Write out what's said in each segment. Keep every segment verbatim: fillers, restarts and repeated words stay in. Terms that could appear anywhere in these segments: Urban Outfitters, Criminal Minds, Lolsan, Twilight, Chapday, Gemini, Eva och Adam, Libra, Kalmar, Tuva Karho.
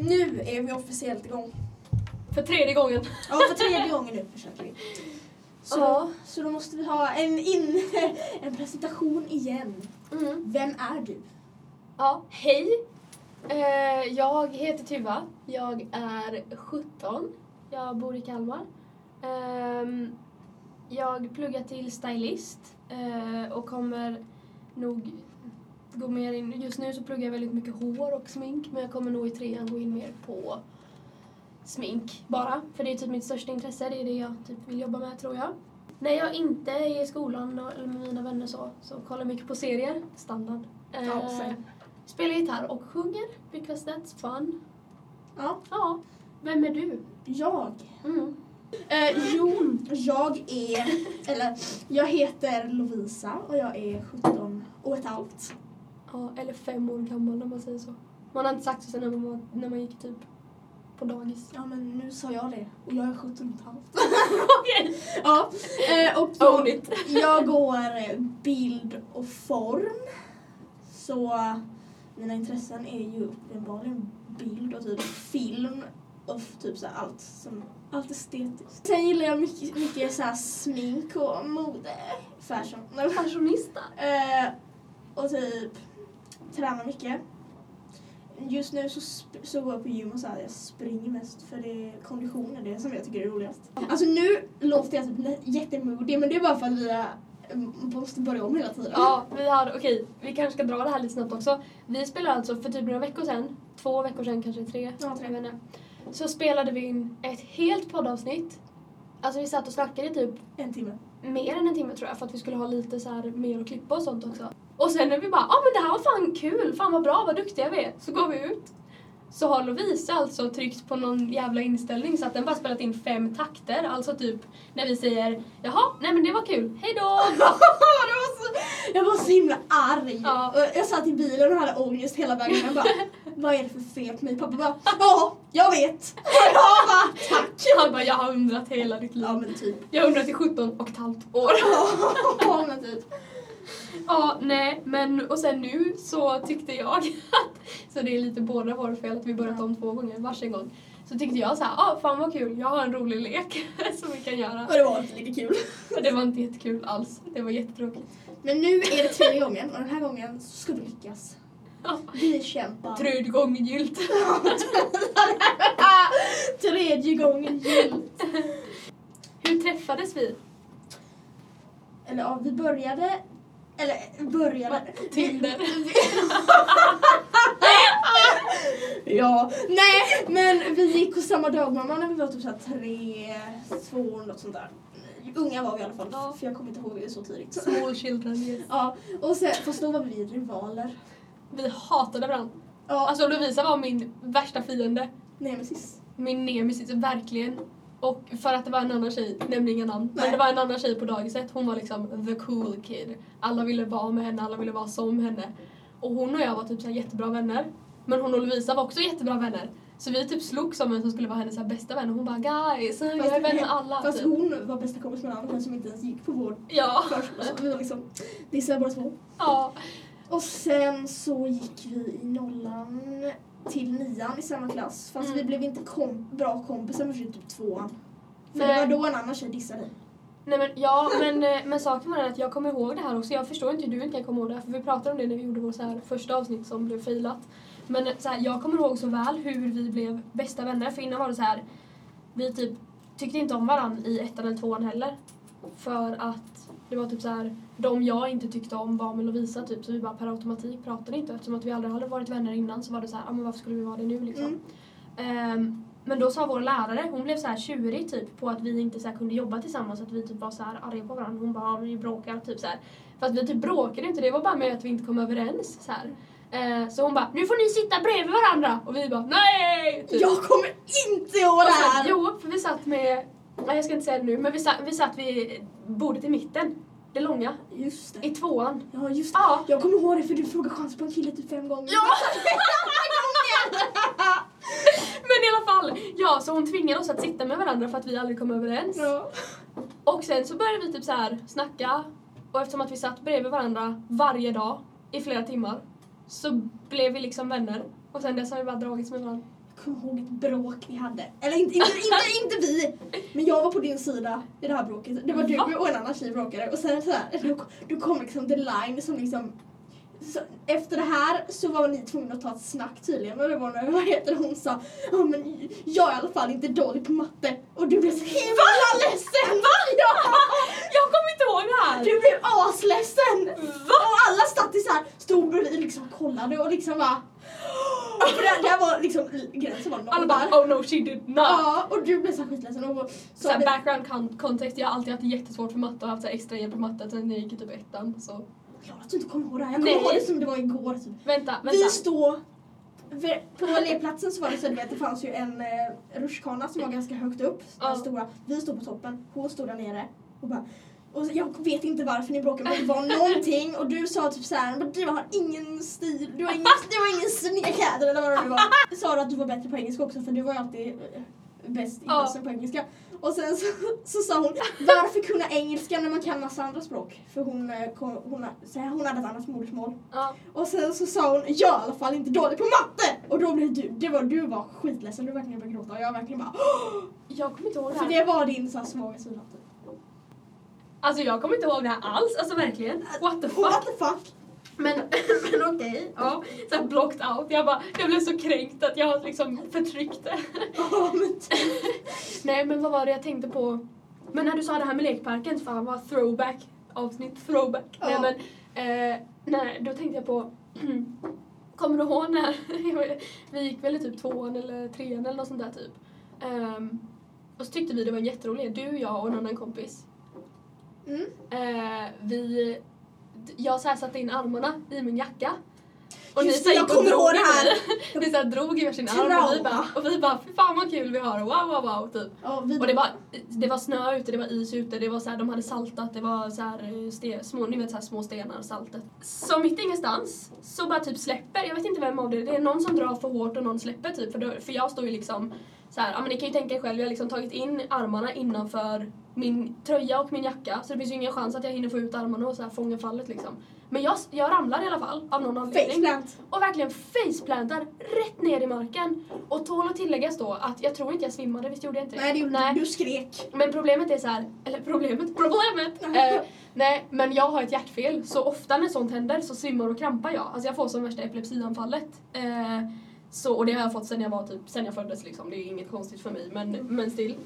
Nu är vi officiellt igång. För tredje gången. Ja, för tredje gången nu försöker vi. Så, uh-huh. så då måste vi ha en, in, en presentation igen. Mm. Vem är du? Ja, hej. Eh, jag heter Tuva. Jag är sjutton. Jag bor i Kalmar. Eh, jag pluggar till stylist. Eh, och kommer nog gå mer in. Just nu så pluggar jag väldigt mycket hår och smink. Men jag kommer nog i trean gå in mer på smink bara, för det är typ mitt största intresse, det är det jag typ vill jobba med, tror jag. När jag inte är i skolan eller med mina vänner så, så kollar jag mycket på serier, standard. Ja, eh, spelar gitarr och sjunger, because that's fun. Ja. Ja. Vem är du? Jag? Mm. Eh, jo, jag är, eller jag heter Lovisa och jag är sjutton och ett halvt. Ja, eller fem år gammal när man säger så. Man har inte sagt så sen när man, när man gick typ på dagis. Ja, men nu sa jag det. Och jag är sjutton och ett halvt. Okej. Ja. Eh, och då, jag går bild och form. Så mina intressen är ju uppenbarligen bild och typ film. Och typ så här allt som allt estetiskt. Sen gillar jag mycket, mycket så här smink och mode. Fashion. Fashionista. Eh, och typ tränar mycket. Just nu så, sp- så går jag på gym och så här, jag springer mest för det är konditionen, det är som jag tycker är roligast. Alltså nu låter jag typ jättemodig, men det är bara för att vi måste börja om hela tiden. Ja, vi har, okej, vi kanske ska dra det här lite snabbt också. Vi spelade alltså för typ några veckor sedan, två veckor sedan kanske, tre, ja, tre vänner. Så spelade vi in ett helt poddavsnitt. Alltså vi satt och snackade typ en timme. Mer än en timme tror jag, för att vi skulle ha lite så här mer att klippa och sånt också. Och sen när vi bara, ja ah, men det här var fan kul, fan vad bra, vad duktiga vi är. Så går vi ut. Så har Lovisa alltså tryckt på någon jävla inställning så att den bara spelat in fem takter. Alltså typ när vi säger, jaha, nej men det var kul, hejdå. var så, jag var så himla arg. Ja. Jag satt i bilen och hade ångest hela vägen. Jag bara, vad är det för fel på mig? Pappa bara, ja, jag vet. Ja, bara, tack. Han bara, jag har undrat hela ditt liv. Ja, men typ. Jag har undrat i sjutton och ett halvt år. Ja, men typ. Ja, nej, men och sen nu så tyckte jag att, så det är lite båda vår fel att vi börjat om två gånger, varsin gång. Så tyckte jag så här, ja ah, fan vad kul, jag har en rolig lek som vi kan göra. Och det var inte lite kul. Och det var inte jättekul alls, det var jättetråkigt. Men nu är det tredje gången och den här gången så ska vi lyckas. Ja. Vi kämpar. Tredje gången gylt. Tredje gången gylt. Hur träffades vi? Eller ja, vi började... Eller började Tinder. Ja. Nej, men vi gick hos samma dagmamma när vi var typ så här tre, två något sånt där. Unga var vi i alla fall, ja. För jag kommer inte ihåg det så tidigt. Small children, yes. Ja, och sen, fast då var vi rivaler. Vi hatade varandra. Ja. Alltså Lovisa var min värsta fiende. Nemesis. Min nemesis, verkligen. Och för att det var en annan tjej, nämnde inga namn. Nej. Men det var en annan tjej på dagiset. Hon var liksom the cool kid. Alla ville vara med henne, alla ville vara som henne. Och hon och jag var typ så här jättebra vänner. Men hon och Lovisa var också jättebra vänner. Så vi typ slog som en som skulle vara hennes så här bästa vän. Och hon bara, guys, jag är vän med alla. Fast typ. Hon var bästa kompis med alla som inte ens gick på vår ja. förskola. Så vi var liksom, det är så här bara två. Ja. Och sen så gick vi i nollan till nian i samma klass. Fast mm. vi blev inte kom- bra kompisar med typ tvåan. För nej. Det var då en annan tjej dissade. Nej men, ja, men, men saken var att jag kommer ihåg det här också. Jag förstår inte hur du inte kan komma ihåg det här. För vi pratade om det när vi gjorde vår så här första avsnitt som blev filat. Men så här, jag kommer ihåg så väl hur vi blev bästa vänner. För innan var det så här, vi typ tyckte inte om varandra i ettan eller tvåan heller. För att det var typ så här, de jag inte tyckte om var med Lovisa typ, så vi bara per automatik pratade inte, eftersom att vi aldrig hade varit vänner innan så var det så här, ah, men varför skulle vi vara det nu liksom. Mm. Um, men då sa vår lärare, hon blev så här tjurig typ på att vi inte så här kunde jobba tillsammans, att vi typ var så här arga på varandra, hon bara vi bråkar typ så här. Fast vi typ bråkade inte, det var bara med att vi inte kom överens så här. Uh, så hon bara, nu får ni sitta bredvid varandra och vi bara nej. Typ. Jag kommer inte ihåg det här. Jo, för vi satt med nej, jag ska inte säga det nu, men vi satt, vi satt vid bordet i mitten. Det långa. Just det. I tvåan. Ja, just det. Ja. Jag kommer ihåg det för du frågade chans på en kille typ fem gånger. Ja! Men i alla fall, ja, så hon tvingade oss att sitta med varandra för att vi aldrig kom överens. Ja. Och sen så började vi typ så här snacka. Och eftersom att vi satt bredvid varandra varje dag i flera timmar så blev vi liksom vänner. Och sen dess har vi bara dragits med varandra. kommer ihåg ett bråk vi hade. Eller inte, inte, inte, inte vi. Men jag var på din sida i det här bråket. Det var du och en annan tjej bråkade. Och sen så här, då kom liksom the line som liksom... Så efter det här så var ni tvungna att ta ett snack tydligen. Och det var när, vad heter hon, sa ja, men jag är i alla fall inte dålig på matte. Och du blev så himla ledsen. Va? Ja. Jag kommer inte ihåg det här. Du blev asledsen. Va? Och alla satt i så här, stod bredvid liksom, kollade och liksom bara... Och det där var liksom gränsen var någon. Alla bara, oh no, she did not. Ja, och du blev så skitledsen. Och så här, background context, jag har alltid haft jättesvårt för matte och haft så här, extra hjälp på matte sen när jag gick i typ ettan, så... Jag har inte kommit ihåg det här. Jag kommer ihåg det som det var igår. Typ. Vänta, vänta. Vi står... På elevplatsen så var det så att det fanns ju en eh, rutschkana som var ganska högt upp. Den oh. stora. Vi stod på toppen. Hon stod där nere. Och bara... Och jag vet inte varför ni bråkade, men det var någonting. Och du sa typ såhär, du har ingen stil. Du har ingen, ingen snygga kläder eller vad det var. Du sa att du var bättre på engelska också, för du var ju alltid bäst i klassen oh. på engelska. Och sen så, så sa hon, varför kunna engelska när man kan massa andra språk? För hon, hon, hon, hon hade ett annat modersmål. Ja. Och sen så sa hon, jag är i alla fall inte dålig på matte! Och då blev du, det var, du var skitledsen, du verkligen började gråta. Och jag verkligen bara, åh! Jag kommer inte ihåg det här. För det var din så här svaga sida. Alltså jag kommer inte ihåg det här alls, alltså verkligen. What the fuck? What the fuck? Men, men okej, okay. ja, så här blocked out. Jag bara, jag blev så kränkt att jag liksom förtryckte. Oh, men t- Nej, men vad var det jag tänkte på? Men när du sa det här med lekparken, fan var throwback avsnitt, throwback. Oh. Nej, men, eh, nej, då tänkte jag på, kommer du ihåg när vi gick väl typ tvåan eller trean eller något sånt där typ. Um, och så tyckte vi det var jätteroligt, du, jag och en annan kompis. Mm. Eh, vi... Jag så här satte in armarna i min jacka. Och just ni så jag kommer ihåg det här. Ni så här drog i varsin arm och vi bara, och vi bara, fy fan vad kul vi har. Wow, wow, wow, typ. Ja, vi... Och det var, det var snö ute, det var is ute, det var så här, de hade saltat, det var så här, ste, små, ni vet så här, små stenar, saltet. Så mitt ingenstans, så bara typ släpper, jag vet inte vem av det, det är någon som drar för hårt och någon släpper typ. För, då, för jag står ju liksom så här, ja men ni kan ju tänka er själv, jag har liksom tagit in armarna innanför min tröja och min jacka. Så det finns ju ingen chans att jag hinner få ut armarna och så här fånga fallet liksom. Men jag, jag ramlar i alla fall av någon anledning. Faceplant. Och verkligen faceplantar rätt ner i marken. Och tål att tilläggas då att jag tror inte jag svimmade, visst gjorde jag inte det? Nej, det gjorde nej. Du skrek. Men problemet är så här, eller problemet, problemet. eh, nej, men jag har ett hjärtfel. Så ofta när sånt händer så svimmar och krampar jag. Alltså jag får som värsta epilepsianfallet. Eh, så, och det har jag fått sen jag var typ, sen jag föddes liksom. Det är inget konstigt för mig, men, men still.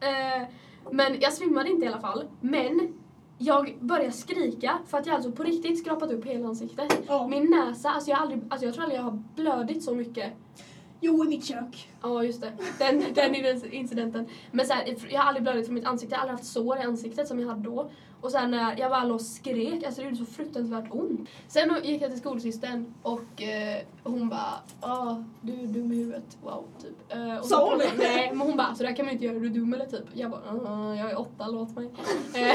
eh, men jag svimmade inte i alla fall, men jag började skrika för att jag alltså på riktigt skrapat upp hela ansiktet. Oh. Min näsa, alltså jag, aldrig, alltså jag tror aldrig jag har blödit så mycket. Jo, i mitt kök. Ja, oh, just det. Den, den incidenten. Men så här, jag har aldrig blödit från mitt ansikte. Jag har aldrig haft sår i ansiktet som jag hade då. Och sen när jag var alla och skrek, alltså det gjorde så fruktansvärt ont. Sen gick jag till skolsystern och eh, hon bara, ja, ah, du är dum i huvudet. Wow, typ. Eh, och så, så hon, nej, men hon bara, så där kan man inte göra, du är dum eller typ. Jag bara, uh, jag är åtta, låt mig. Eh.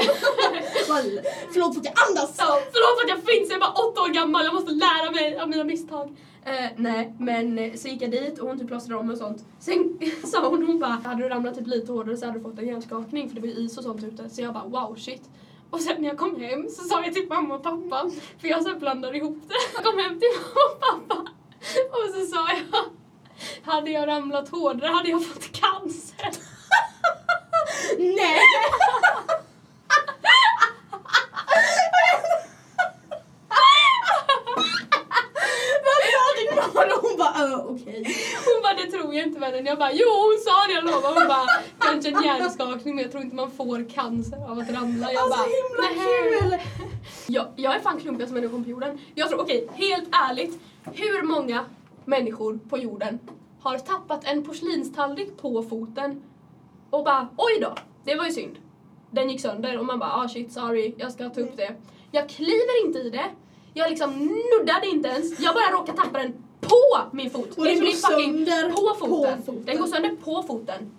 Förlåt för att jag andas. Ja, förlåt för att jag finns, jag är bara åtta år gammal, jag måste lära mig av mina misstag. Eh, nej, men så gick jag dit och hon typ plåstrade om och sånt. Sen sa hon, hon bara, hade du ramlat typ lite hårdare så hade du fått en hjärnskakning, för det var ju is och sånt ute. Så jag bara, wow, shit. Och sen när jag kom hem så sa jag till mamma och pappa, för jag så blandade ihop det. Jag kom hem till mamma och pappa och så sa jag, hade jag ramlat hårdare hade jag fått cancer. Nej! Jag bara, jo hon sa det, jag lovar. Hon bara, kanske en hjärnskakning, men jag tror inte man får cancer av att ramla. Jag alltså bara, himla kul. jag, jag är fan klumpigast människor på jorden. Jag tror, okej, okay, helt ärligt, hur många människor på jorden har tappat en porslinstallrik på foten och bara, oj då, det var ju synd, den gick sönder, och man bara, ah shit, sorry, jag ska ta upp det. Jag kliver inte i det, jag liksom nuddade inte ens, jag bara råkade tappa den på min fot. Och det går sönder på foten. på foten. Den går sönder på foten.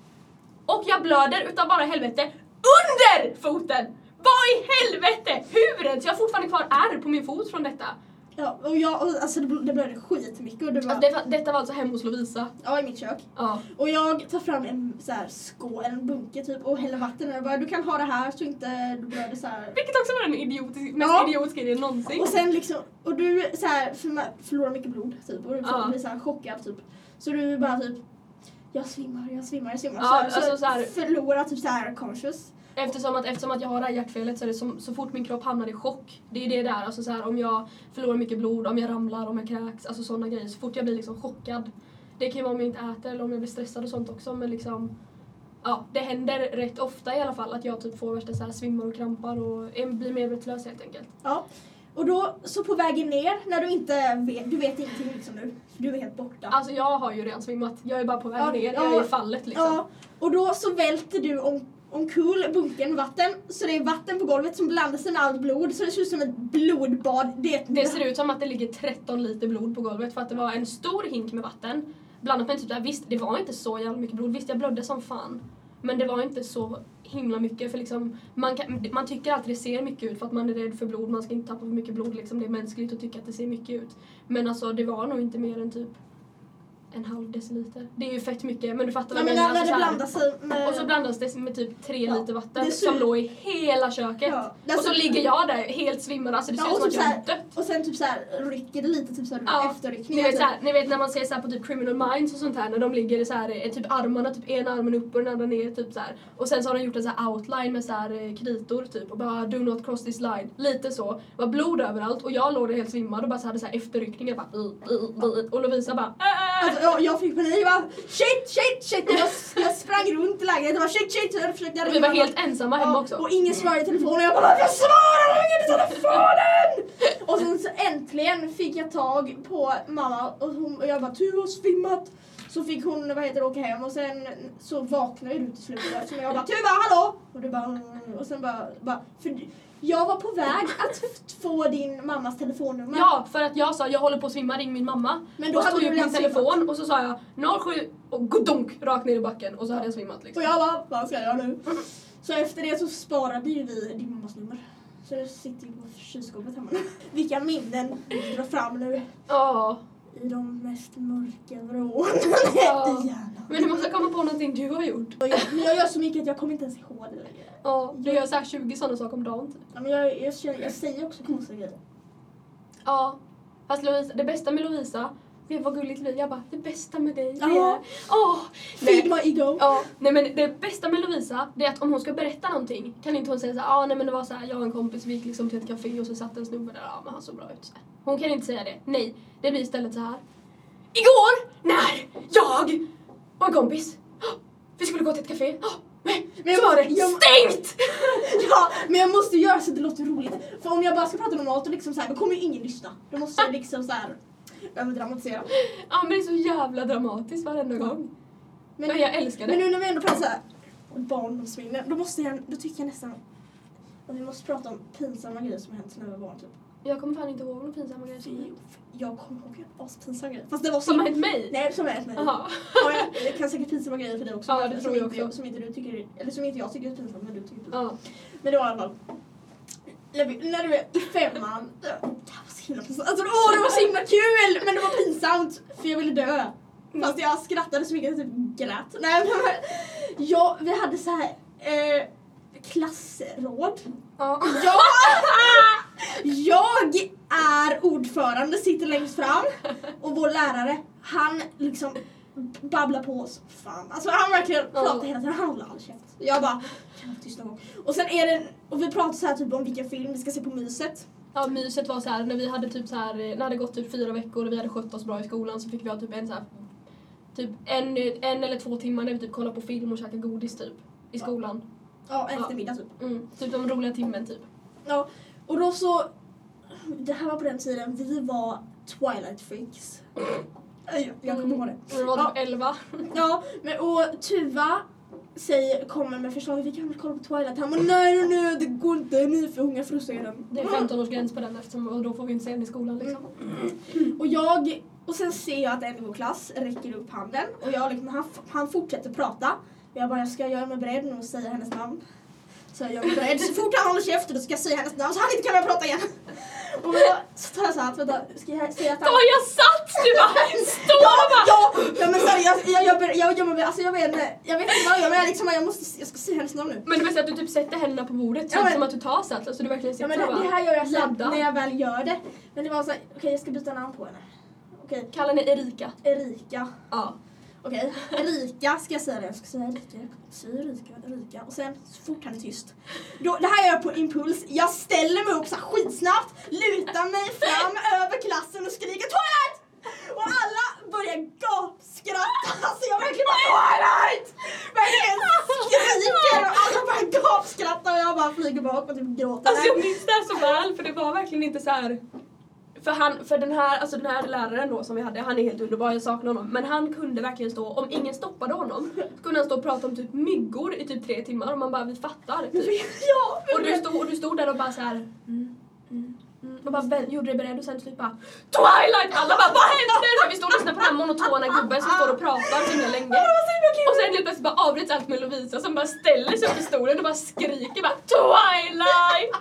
Och jag blöder utan bara helvete under foten. Vad i helvete? Hur? Så jag har fortfarande kvar ärr på min fot från detta. Ja, och jag, och alltså det, bl- det blödde skitmycket. Och det var... alltså det, detta var alltså hemma hos Lovisa. Ja, i mitt kök. Ja. Och jag tar fram en så här skål, en bunke typ, och häller vatten. Och jag bara, du kan ha det här så inte du blöder så här. Vilket också var en idiotisk, mest ja. idiotisk idé någonsin. Och sen liksom, och du så här, förlorar mycket blod typ. Och du blir ja. så här chockad typ. Så du bara typ, jag svimmar, jag svimmar, jag svimmar. Ja, så, alltså, så här, förlorar typ så här conscious. Eftersom att, eftersom att jag har det här hjärtfelet så är det som, så fort min kropp hamnar i chock. Det är det där, alltså så här, om jag förlorar mycket blod, om jag ramlar, om jag kräks, alltså sådana grejer. Så fort jag blir liksom chockad. Det kan ju vara om jag inte äter eller om jag blir stressad och sånt också. Men liksom, ja, det händer rätt ofta i alla fall att jag typ får värsta så här svimmar och krampar och blir medvetslös helt enkelt. Ja. Och då, så på vägen ner, när du inte vet, du vet ingenting liksom nu, för du är helt borta. Alltså jag har ju redan svimmat, jag är bara på väg ja, ner, jag ja, är i fallet liksom. Ja, och då så välter du om, omkull bunken vatten, så det är vatten på golvet som blandas med allt blod, så det ser ut som ett blodbad. Det, det ser ut som att det ligger tretton liter blod på golvet för att det var en stor hink med vatten. Blandat med typ där, visst, det var inte så jävla mycket blod, visst jag blödde som fan. Men det var inte så himla mycket för liksom, man, kan, man tycker alltid det ser mycket ut för att man är rädd för blod. Man ska inte tappa för mycket blod liksom. Det är mänskligt att tycka att det ser mycket ut. Men alltså det var nog inte mer än typ en halv deciliter. Det är ju fett mycket, men du fattar vad jag menar. Alltså, blandas med... Och så blandas det med typ tre ja, liter vatten sur... som låg i hela köket. Ja, och så, så ligger jag där helt svimmande. Alltså det ser ja, ut som att jag är dött. Och sen typ så här rycker det lite typ så här ja, efterryckning. Ni vet, så här, ni vet när man ser så här på typ Criminal Minds och sånt här. När de ligger så här, typ armarna, typ en armen upp och den andra ner typ så här. Och sen så har de gjort en så här outline med så här kritor typ. Och bara do not cross this line. Lite så. Det var blod överallt. Och jag låg där helt svimmad och bara så hade så här efterryckningar. Bara, och Lovisa bara... Äh! Alltså, Ja, jag fick panik, jag bara shit, shit, shit. Jag, jag sprang runt i lägenheten och bara shit, shit. Jag försökte jag vi var helt något. ensamma hemma ja, också. Och ingen svarade i telefonen. Jag bara, jag svarar ingen i telefonen! Och sen så äntligen fick jag tag på mamma. Och, hon, och jag bara, du har svimmat. Så fick hon, vad heter det, åka hem. Och sen så vaknade du till slut. Så jag bara, Tuva, hallå! Och du bara, mm. Och sen bara, bara för jag var på väg att få din mammas telefonnummer. Ja, för att jag sa, jag håller på att svimma, ring min mamma. Men då och så hade tog jag upp min telefon svimmat. Och så sa jag noll sju och godonk, rakt ner i backen. Och så hade jag svimmat liksom. Och jag bara, vad ska jag göra nu? Så efter det så sparade ju vi din mammas nummer. Så det sitter ju på kylskåpet hemma. Vilka minnen vi drar fram nu. Ja. Oh. I de mest mörka vrån. Ja. Men du måste komma på någonting du har gjort. Jag, men jag gör så mycket att jag kommer inte ens ihåg det längre. Ja, du gör så här tjugo sådana saker om dagen. Ja, men jag, jag, jag, jag säger också konstiga grejer. Ja, fast Lovisa, det bästa med Lovisa, det var gulligt Lovisa, jag bara, det bästa med dig. Ja. Åh, feed my ego. Ja, nej men det bästa med Lovisa, det är att om hon ska berätta någonting, kan inte hon säga så här, ja nej men det var så här, jag och en kompis, vi gick liksom till ett café och så satt en snubbe där, ja men han såg bra ut så här. Hon kan inte säga det, nej, det blir istället så här. Igår, när jag och en kompis, vi skulle gå till ett café, nej, men så var det jag, stängt! Ja, men jag måste göra så att det låter roligt. För om jag bara ska prata normalt och liksom så här, då kommer ju ingen lyssna. Då måste jag liksom så här överdramatisera. Ja, men det är så jävla dramatiskt varenda gång. Men, men jag älskar det. Men nu när vi ändå pratar så här barndomsminnen, då måste jag, då tycker jag nästan att vi måste prata om pinsamma grejer som har hänt när vi var barn typ. Jag kommer fan inte ihåg någon pinsamma grejer som hänt. Jag kommer ihåg en massa pinsamma grejer. Fast det var som hänt mig? Nej, som hänt mig. Jaha. Ja, jag kan säkert pinsamma grejer för dig också. Ja, det tror jag också. Som inte du tycker, eller som inte jag tycker är pinsamt, men du tycker pinsamt. Ja. Men det var i alla fall. När du var i femman. Det var så himla pinsamt. Alltså, åh, det var så himla kul! Men det var pinsamt, för jag ville dö. Fast jag skrattade så mycket att jag typ grät. Nej, men ja, vi hade så här... Eh, klassråd. Ja. Jag, jag är ordförande, sitter längst fram och vår lärare, han liksom babblar på oss. Fan. Alltså han verkligen pratar hela tiden, han håller all käft. Jag bara, kan jag tysta någon. Och sen är det, och vi pratar så här typ om vilken film vi ska se på myset. Ja, myset var så här, när vi hade typ så här, när det hade gått typ fyra veckor och vi hade skött oss bra i skolan så fick vi ha typ en så här, typ en, en eller två timmar när vi typ kollade på film och käkade godis typ i skolan. Ja, eftermiddag typ. Mm, typ de roliga timmen typ. Ja, och då så... Det här var på den tiden vi var Twilight freaks. Jag, jag kommer ihåg det. Vi var typ elva. Ja, men och Tuva säger, kommer med förslag, vi kan väl kolla på Twilight. Han bara, nej, nej, det går inte, ni är för unga för att se den. Det är femton års gräns på den eftersom, och då får vi inte se den i skolan liksom. Mm. Och jag... Och sen ser jag att en i vår klass räcker upp handen. Och jag liksom, han, han fortsätter prata. Jag bara, jag ska göra mig beredd och säga hennes namn. Så jag gör mig beredd. Så fort han håller käften, då ska jag säga hennes namn. Så han inte kan börja prata igen. Och jag, så tar jag så här, vänta, ska jag säga att han... Då har jag satt, du bara, stå bara! Ja, ja, men sorry, jag, jag, jag, jag, jag, alltså jag vet inte, jag vet inte vad jag gör, men jag, liksom, jag, måste, jag ska säga hennes namn nu. Men det är att du typ sätter händerna på bordet, så ja, men, som att du tar satt, alltså du verkligen sitter ja, men det, det här gör jag satt när jag väl gör det. Men det var så här, okej, okay, jag ska byta namn på henne. Okej. Kallar ni Erika? Erika. Ja. Okej. Erika ska jag säga det. Jag ska säga Erika. Säg Erika, Erika. Och sen så fort han är tyst. Då, det här gör jag på impuls. Jag ställer mig upp så här skitsnabbt. Lutar mig fram över klassen och skriker Twilight! Och alla börjar gapskratta. Alltså jag verkligen bara Twilight! Verkligen skriker och alla bara gapskrattar. Och jag bara flyger bak och typ gråter. Alltså jag minns det så väl. För det var verkligen inte så här... För, han, för den, här, alltså den här läraren då som vi hade, han är helt underbar, jag saknar honom. Men han kunde verkligen stå, om ingen stoppade honom, kunde han stå och prata om typ myggor i typ tre timmar. Och man bara, vi fattar. Typ. Ja, och, du stod, och du stod där och bara så här. Mm, mm, mm. Och bara gjorde det beredd och sen typ bara, Twilight! Alla bara, vad händer? Vi stod och lyssnade på den här monotona gubben som står och pratar så himla länge. Och sen helt plötsligt bara avbryts allt med Lovisa som bara ställer sig upp i stolen och bara skriker bara, Twilight!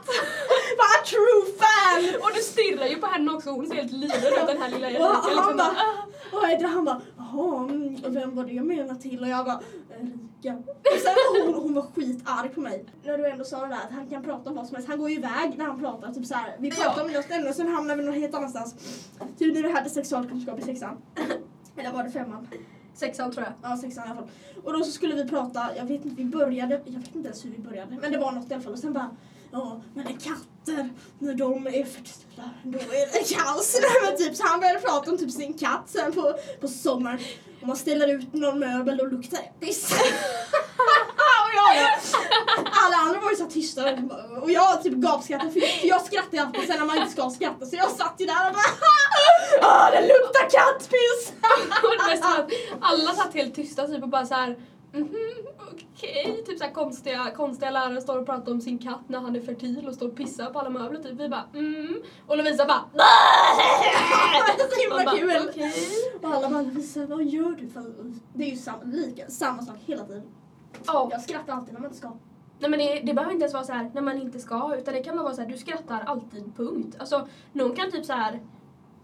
Bara true fan! Och du stirrar ju på henne också, hon ser helt livrädd ut den här lilla jäveln. Och han bara, vad heter han bara, jaha, vem var det jag menar till? Och jag bara, Erika. Och sen hon, hon var skitarg på mig. När du ändå sa det där, att han kan prata om vad som helst. Han går ju iväg när han pratar, typ så här. Vi pratar om något ämne och sen hamnar vi någon helt annanstans. Typ när du hade sexualkunskap i sexan. Eller var det femman? Sexan tror jag. Ja, sexan i alla fall. Och då så skulle vi prata, jag vet inte, vi började, jag vet inte ens hur vi började. Men det var något i alla fall. Och sen bara, ja, men katter, när de är förtryckta, då är det kaos. Men typ, så han började prata om typ sin katt sen på, på sommaren. Om man ställer ut någon möbel och luktar piss. Och jag, alla andra var ju så tysta. Och jag typ gapskrattade, för jag skrattade alltid sen när man inte ska skratta. Så jag satt ju där och bara, ah, det luktar kattpiss. Alla satt helt tysta typ och bara så här. Mm-hmm, okej, okay. Typ så här konstiga, konstiga lärare står och pratar om sin katt när han är fertil och står och pissar på alla möbler typ. Vi bara, mm. Och Lovisa bara, det är så himla bara, kul. Okay. Och alla bara, Lovisa, vad gör du? För det är ju sam- lika, samma sak hela tiden. Oh. Jag skrattar alltid när man inte ska. Nej, men det, det behöver inte ens vara så här när man inte ska, utan det kan bara vara så här, du skrattar alltid, punkt. Alltså, någon kan typ så här,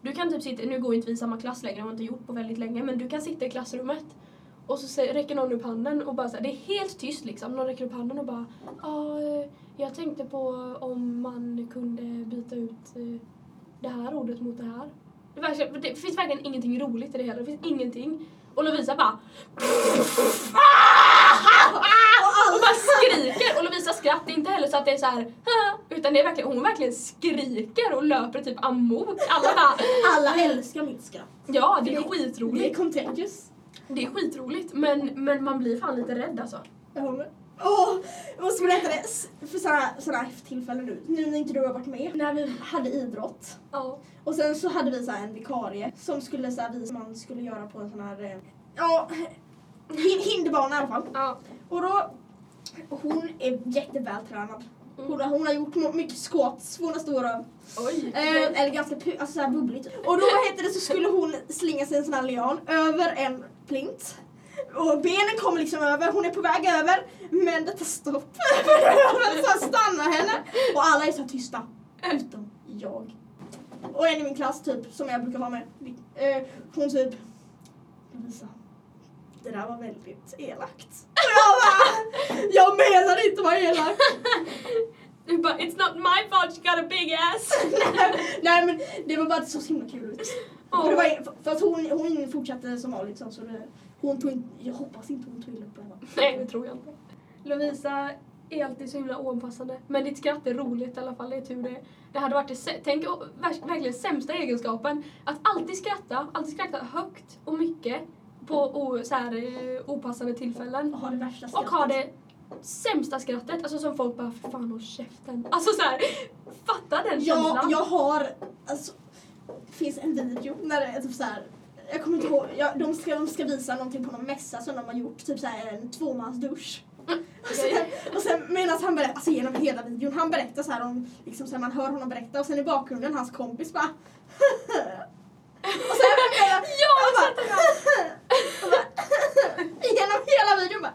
du kan typ sitta, nu går inte vi i samma klass längre, har inte gjort på väldigt länge, men du kan sitta i klassrummet. Och så räcker någon upp handen och bara så här, det är helt tyst liksom. Någon räcker upp handen och bara, ja, jag tänkte på om man kunde byta ut det här ordet mot det här. Det, det finns verkligen ingenting roligt i det heller. Det finns ingenting. Och Lovisa bara, och bara skriker. Och Lovisa skrattar inte heller så att det är så här, utan det är verkligen, hon verkligen skriker och löper typ emot. Alla bara, alla älskar mitt skratt. Ja, det är skitroligt. Det är contagious. Det är skitroligt, men, men man blir fan lite rädd alltså. Jag håller. Åh, oh, jag måste berätta det för sådana här tillfällen nu. Nu när inte du har varit med. När vi hade idrott. Ja. Oh. Och sen så hade vi så här en vikarie som skulle så här visa man skulle göra på en sån här, ja, oh, hinderbana i alla fall. Ja. Oh. Och då, hon är jättevältränad. Hon, hon har gjort mycket squats, hon har stora. Oj. Eh, eller ganska pu- alltså så här bubbligt. Och då hette det så skulle hon slinga sig en sån här lian över en plint. Och benen kommer liksom över, hon är på väg över, men det tar stopp. Så stannar henne och alla är så tysta utom jag. Och en i min klass typ som jag brukar vara med. Eh, hon typ Lisa. Det där var väldigt elakt. Jag bara, jag menar inte vad elakt. But it's not my fault she got a big ass. nej, nej men det var bara så himla kul ut. Oh. Det var, för att hon, hon fortsatte som vanligt liksom, så det, hon tog in, jag hoppas inte hon tog in upp på henne. Nej, det tror jag inte. Lovisa är alltid så himla oanpassande. Men ditt skratt är roligt i alla fall, det är tur det. Det hade varit det, tänk verkligen sämsta egenskapen. Att alltid skratta, alltid skratta högt och mycket. På o, så här, opassande tillfällen. Och ha det värsta skrattet. Och ha det sämsta skrattet. Alltså som folk bara, för fan och käften. Alltså så här, fatta den känslan. Ja, jag har, alltså, det finns en video när det är typ så här. Jag kommer inte ihåg, jag, de, ska, de ska visa någonting på någon mässa som de har gjort. Typ så här en tvåmansdusch. Mm. Och sen, och sen medan han berättar, alltså genom hela videon, han berättar så här om, liksom så här, man hör honom berätta. Och sen i bakgrunden hans kompis bara, och sen jag, ja, jag bara, och bara genom hela videon bara,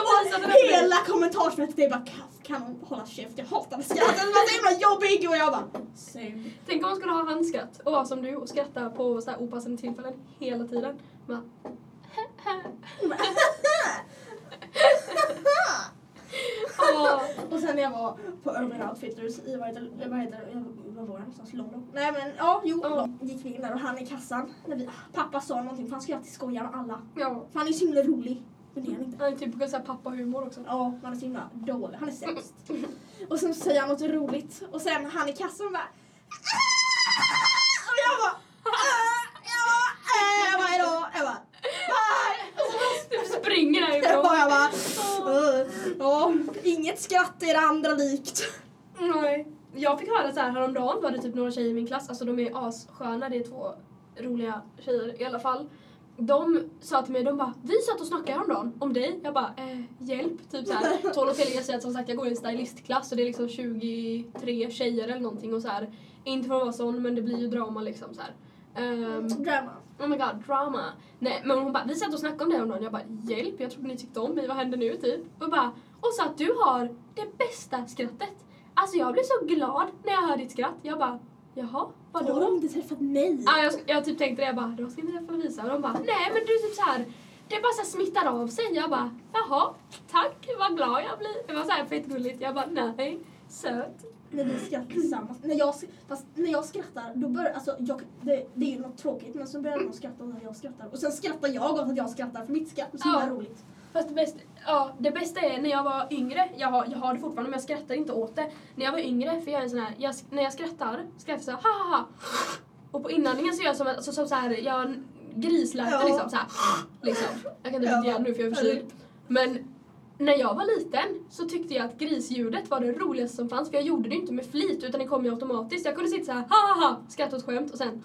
och hela kommentarsfältet är bara, kan hon hålla käft, jag hatar det skrattet, det var så himla jobbig. Och jag bara, same. Tänk om hon skulle ha handskratt och vara som du och skratta på så här opassande tillfällen hela tiden. Bara, och sen jag var på Urban Outfitters i vad heter, vad heter vad var det någonstans, London. Nej men ja, jo, mm. Gick vi in där och han i kassan när vi, pappa sa någonting för han skulle alltid skoja med alla. Ja. För han är så himla rolig. Men det är han inte. Han är typ såhär pappahumor också. Ja, han är så himla dålig. Han är sämst. Och sen säger han något roligt. Och sen han i kassan bara och jag bara jag bara jag bara jag bara springer där ju. Jag bara, ja, inget skratt är det andra likt. Nej. Jag fick höra så här häromdagen var det typ några tjejer i min klass. Alltså de är assköna, det är två roliga tjejer i alla fall. De sa till mig, de bara, vi satt och snackade häromdagen om dig. Jag bara, eh, hjälp, typ såhär. Tål och Felix säger att som sagt jag går i en stylistklass och det är liksom tjugotre tjejer eller någonting och så här. Inte för att vara sån, men det blir ju drama liksom så här. Um, drama. Oh my god, drama. Nej, men hon bara, vi satt och snackade om det häromdagen. Jag bara, hjälp, jag trodde ni tyckte om mig, vad händer nu typ? Och bara, och så att du har det bästa skrattet. Alltså jag blev så glad när jag hörde ditt skratt. Jag bara, jaha, vadå? Har de inte träffat mig? Ja, ah, jag, jag typ tänkte det, jag bara, då ska vi träffa Lisa. Och de bara, nej men du typ så här. Det bara så här smittar av sig. Jag bara, jaha, tack, vad glad jag blir. Det var så här fett gulligt, jag bara, nej, söt. När vi skrattar tillsammans. När jag, fast när jag skrattar, då börjar, alltså jag, det, det är ju något tråkigt, men så börjar de skratta när jag skrattar. Och sen skrattar jag av att jag skrattar, för mitt skratt så är ja. Roligt. Fast det bästa, ja, det bästa är när jag var yngre, jag har, jag har det fortfarande, men jag skrattar inte åt det. När jag var yngre, för jag är en sån här, jag, när jag skrattar, skrattar så här, ha ha ha. Och på inandningen så gör jag som, alltså, som så här, jag grislöter ja. Liksom, så här, liksom. Jag kan inte ja. Göra nu för jag är förkyld. Men... när jag var liten så tyckte jag att grisljudet var det roligaste som fanns. För jag gjorde det inte med flit utan det kom ju automatiskt. Jag kunde sitta så här, ha ha ha, skratta åt skämt. Och sen,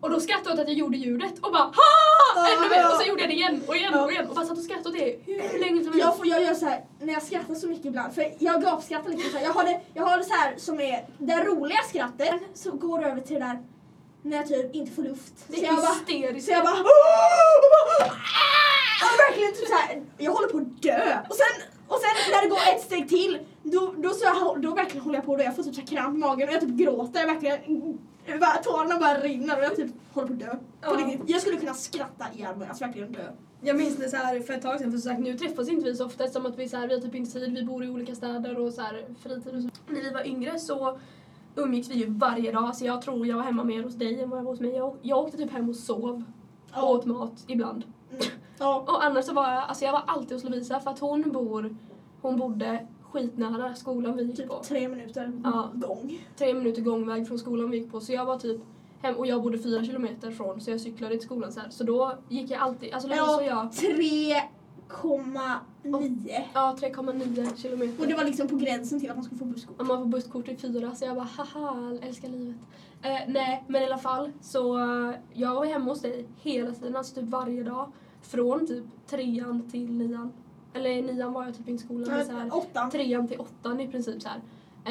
och då skrattade jag åt att jag gjorde ljudet. Och bara, ha ännu mer. Och så gjorde jag det igen och igen och igen. Och bara satt och skrattade åt det hur länge som helst. Jag får, jag gör så här, när jag skrattar så mycket ibland. För jag gapskrattar lite så här. Jag har det, jag har det så här som är det roliga skrattet. Så går det över till det där när jag typ inte får luft. Det är hysteriskt. Så jag bara, åh! Jag verkligen typ så här, jag håller på att dö. Och sen, och sen när det går ett steg till, då, då, så jag, då verkligen håller jag på. Då jag får typ så här kramp i magen och jag typ gråter. Jag verkligen, bara, tårarna bara rinner och jag typ håller på att dö. Ja. Jag skulle kunna skratta ihjäl mig, alltså verkligen dö. Jag minns det så här för ett tag sedan, för så sagt, nu träffas inte vi så ofta. Som att vi, så här, vi har typ inte tid, vi bor i olika städer och så här, fritid och så. När vi var yngre så... umgicks vi ju varje dag, så jag tror jag var hemma mer hos dig än vad jag var hos mig. Jag, jag åkte typ hem och sov och oh. åt mat ibland. Mm. Oh. Och annars så var jag, alltså jag var alltid hos Lovisa för att hon bor, hon bodde skitnära skolan vi gick på. Typ tre minuter ja. gång. Tre minuter gångväg från skolan vi gick på, så jag var typ hem och jag bodde fyra kilometer från, så jag cyklade till skolan så här. Så då gick jag alltid, alltså Lovisa och jag... tre komma nio Ja, tre komma nio kilometer. Och det var liksom på gränsen till att man skulle få busskort. Ja, man får busskort i fyra, så jag bara, haha, älskar livet. Eh, nej, men i alla fall, så jag var hemma hos dig hela tiden, alltså typ varje dag. Från typ trean till nian. Eller i nian var jag typ i skolan. Nej, så här, åttan. Trean till åttan i princip så här.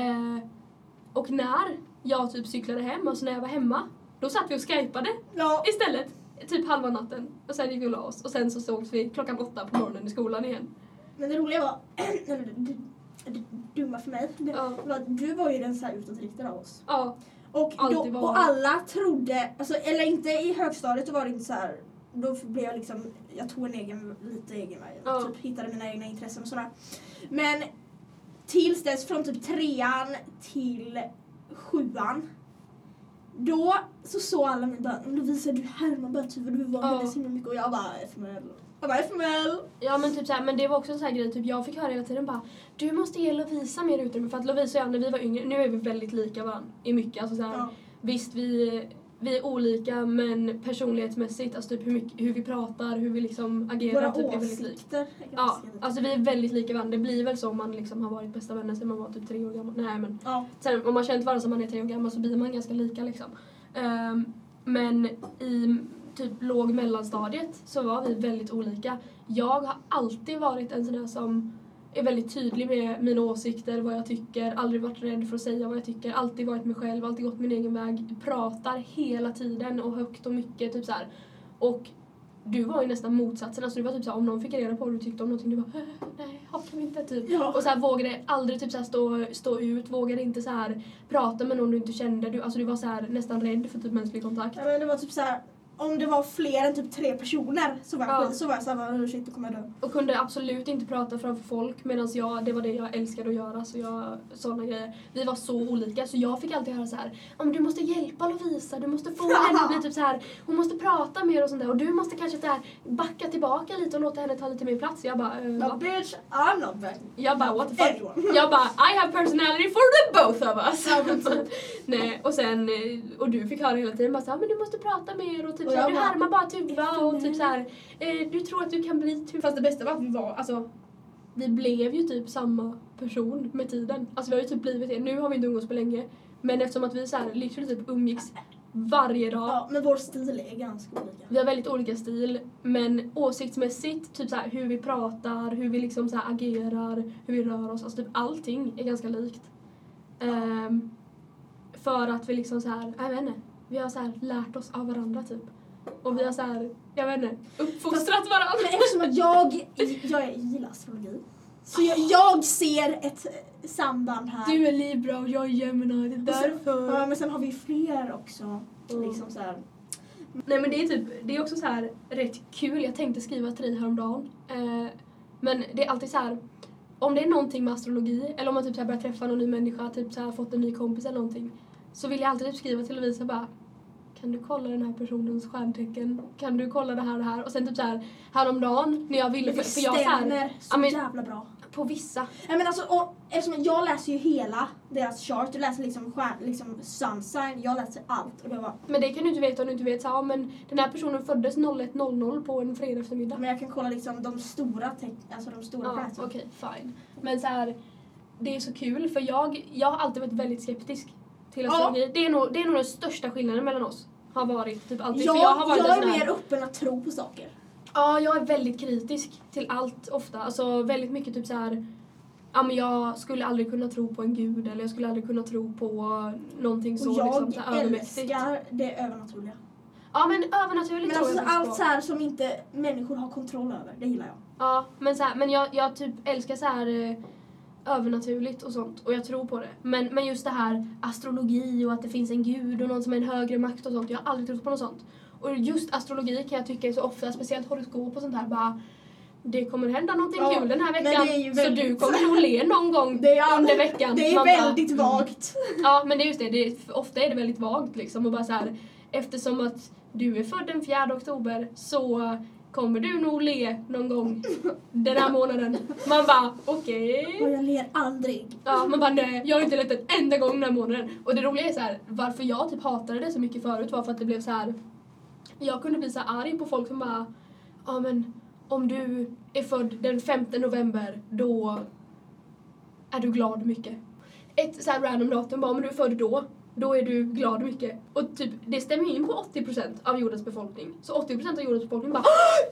Eh, och när jag typ cyklade hem, alltså när jag var hemma, då satt vi och skypade ja. istället. Typ halva natten. Och sen gick vi och la oss. Och sen så sågs vi klockan åtta på morgonen i skolan igen. Men det roliga var... det dumma för mig. Det, ja. var, du var ju den så här utåtriktade av oss. Ja. Och, då, och alla trodde... alltså, eller inte i högstadiet så var det inte så här... då blev jag liksom... jag tog en egen, lite egen väg. Ja. Typ hittade mina egna intressen och sådär. Men tills dess från typ trean till sjuan... då så såg alla mig bara, då visade du Herman bara typ, och du var väldigt himla mycket och jag bara F M L. Jag bara F M L. Ja men typ såhär, men det var också en sån här grej, typ jag fick höra hela tiden bara, du måste ge Lovisa mer utrymme, för att Lovisa och jag när vi var yngre, nu är vi väldigt lika varandra i mycket, alltså såhär, ja. Visst vi, vi är olika men personlighetsmässigt, alltså typ hur, mycket, hur vi pratar, hur vi liksom agerar. Våra typ, åsikter. Ja, alltså vi är väldigt lika varandra, det blir väl så om man liksom har varit bästa vänner sedan man var typ tre år gammal. Nej men, ja. Sen om man känt varandra som man är tre år gammal så blir man ganska lika liksom. Um, men i typ låg mellanstadiet så var vi väldigt olika. Jag har alltid varit en sån där som är väldigt tydlig med mina åsikter, vad jag tycker, aldrig varit rädd för att säga vad jag tycker, alltid varit mig själv, alltid gått min egen väg, pratar hela tiden och högt och mycket typ så här. Och du var ju nästan motsatsen, alltså du var typ så här, om någon fick reda på vad du tyckte om någonting, du var nej, hoppar vi inte typ. Ja. Och så här, vågade aldrig typ så här, stå stå ut, vågade inte så här prata med någon du inte kände. Du alltså du var så här nästan rädd för typ mänsklig kontakt. Ja men det var typ så här, om det var fler än typ tre personer så var jag, ja. så var jag såhär, shit, då kommer jag dö. Och kunde absolut inte prata framför folk, medan jag, det var det jag älskade att göra, så jag, sådana grejer. Vi var så olika, så jag fick alltid höra så här: om du måste hjälpa Lovisa, du måste få henne bli typ så här, hon måste prata mer och sånt där, och du måste kanske så här backa tillbaka lite och låta henne ta lite mer plats. Så jag bara, uh, no, bitch, I'm not bad. Jag bara, what the fuck? Jag bara, I have personality for the both of us. Nej, och sen, och du fick höra hela tiden bara så här, men du måste prata mer och typ och så här, du härmar bara Tuva och typ så här, eh, du tror att du kan bli Tuva. Fast det bästa var att vi var, alltså vi blev ju typ samma person med tiden. Alltså vi har ju typ blivit det. Nu har vi inte umgås på länge, men eftersom att vi så här liksom typ umgicks varje dag. Ja, men vår stil är ganska olika. Vi har väldigt olika stil, men åsiktsmässigt typ så här, hur vi pratar, hur vi liksom så här agerar, hur vi rör oss, alltså typ allting är ganska likt. Um, för att vi liksom så här, jag vet inte, vi har så här lärt oss av varandra typ. Och vi har så här, jag vet inte, uppfostrat varandra. Men eftersom att jag, jag gillar astrologi. Så jag, jag ser ett samband här. Du är Libra och jag är Gemini, det är därför. Ja, men sen har vi fler också. Mm. Liksom så här. Nej, men det är typ, det är också så här rätt kul. Jag tänkte skriva till dig häromdagen. Eh, men det är alltid så här, om det är någonting med astrologi, eller om man typ så här börjar träffa någon ny människa, typ så här fått en ny kompis eller någonting, så vill jag alltid typ skriva till Lovisa bara, kan du kolla den här personens stjärntecken? Kan du kolla det här och det här? Och sen typ så här, häromdagen när jag ville, för, för jag så här, så amen, jävla bra. På vissa. Ja, men alltså, och, eftersom jag läser ju hela deras chart. Du läser liksom, stjärn, liksom sun sign. Jag läser allt. Och det var... Men det kan du inte veta om du inte vet. Så, ja, men den här personen föddes noll ett noll noll på en fredag eftermiddag. Men jag kan kolla liksom de stora tecknen. Alltså de stora tecknen. Ja, okej, okay, fine. Men så här, det är så kul. För jag, jag har alltid varit väldigt skeptisk till astrologi. Ja. Det är nog, det är nog den största skillnaden mellan oss. Har varit typ alltid. Jag, för jag, har varit jag är här... mer öppen att tro på saker. Ja, jag är väldigt kritisk till allt ofta. Alltså väldigt mycket typ så här, ja, men jag skulle aldrig kunna tro på en gud, eller jag skulle aldrig kunna tro på någonting så liksom så övermäktigt. Jag älskar det övernaturliga. Ja, men övernaturligt, men alltså, tror jag alltså allt så här som inte människor har kontroll över, det gillar jag. Ja, men så här, men jag jag typ älskar så här övernaturligt och sånt, och jag tror på det. Men men just det här astrologi och att det finns en gud och någon som är en högre makt och sånt, jag har aldrig trott på något sånt. Och just astrologi kan jag tycka är så ofta, speciellt horoskop och sånt här, bara det kommer hända någonting ja, kul den här veckan, så du kommer nog le någon gång det är, under veckan. Det är man väldigt bara, vagt. Ja, men det är just det, det är, ofta är det väldigt vagt liksom, och bara så här, eftersom att du är född den fjärde oktober så kommer du nog le någon gång den här månaden. Man bara, okej. Okay. Och jag ler aldrig. Ja, man bara, nej, jag har inte lett en enda gång den här månaden. Och det roliga är så här, varför jag typ hatade det så mycket förut var för att det blev så här. Jag kunde bli så arg på folk som bara, ja men om du är född den femte november då är du glad mycket. Ett så här random datum bara, om du är född då, då är du glad mycket. Och typ det stämmer in på åttio procent av jordens befolkning. Så åttio procent av jordens befolkning bara,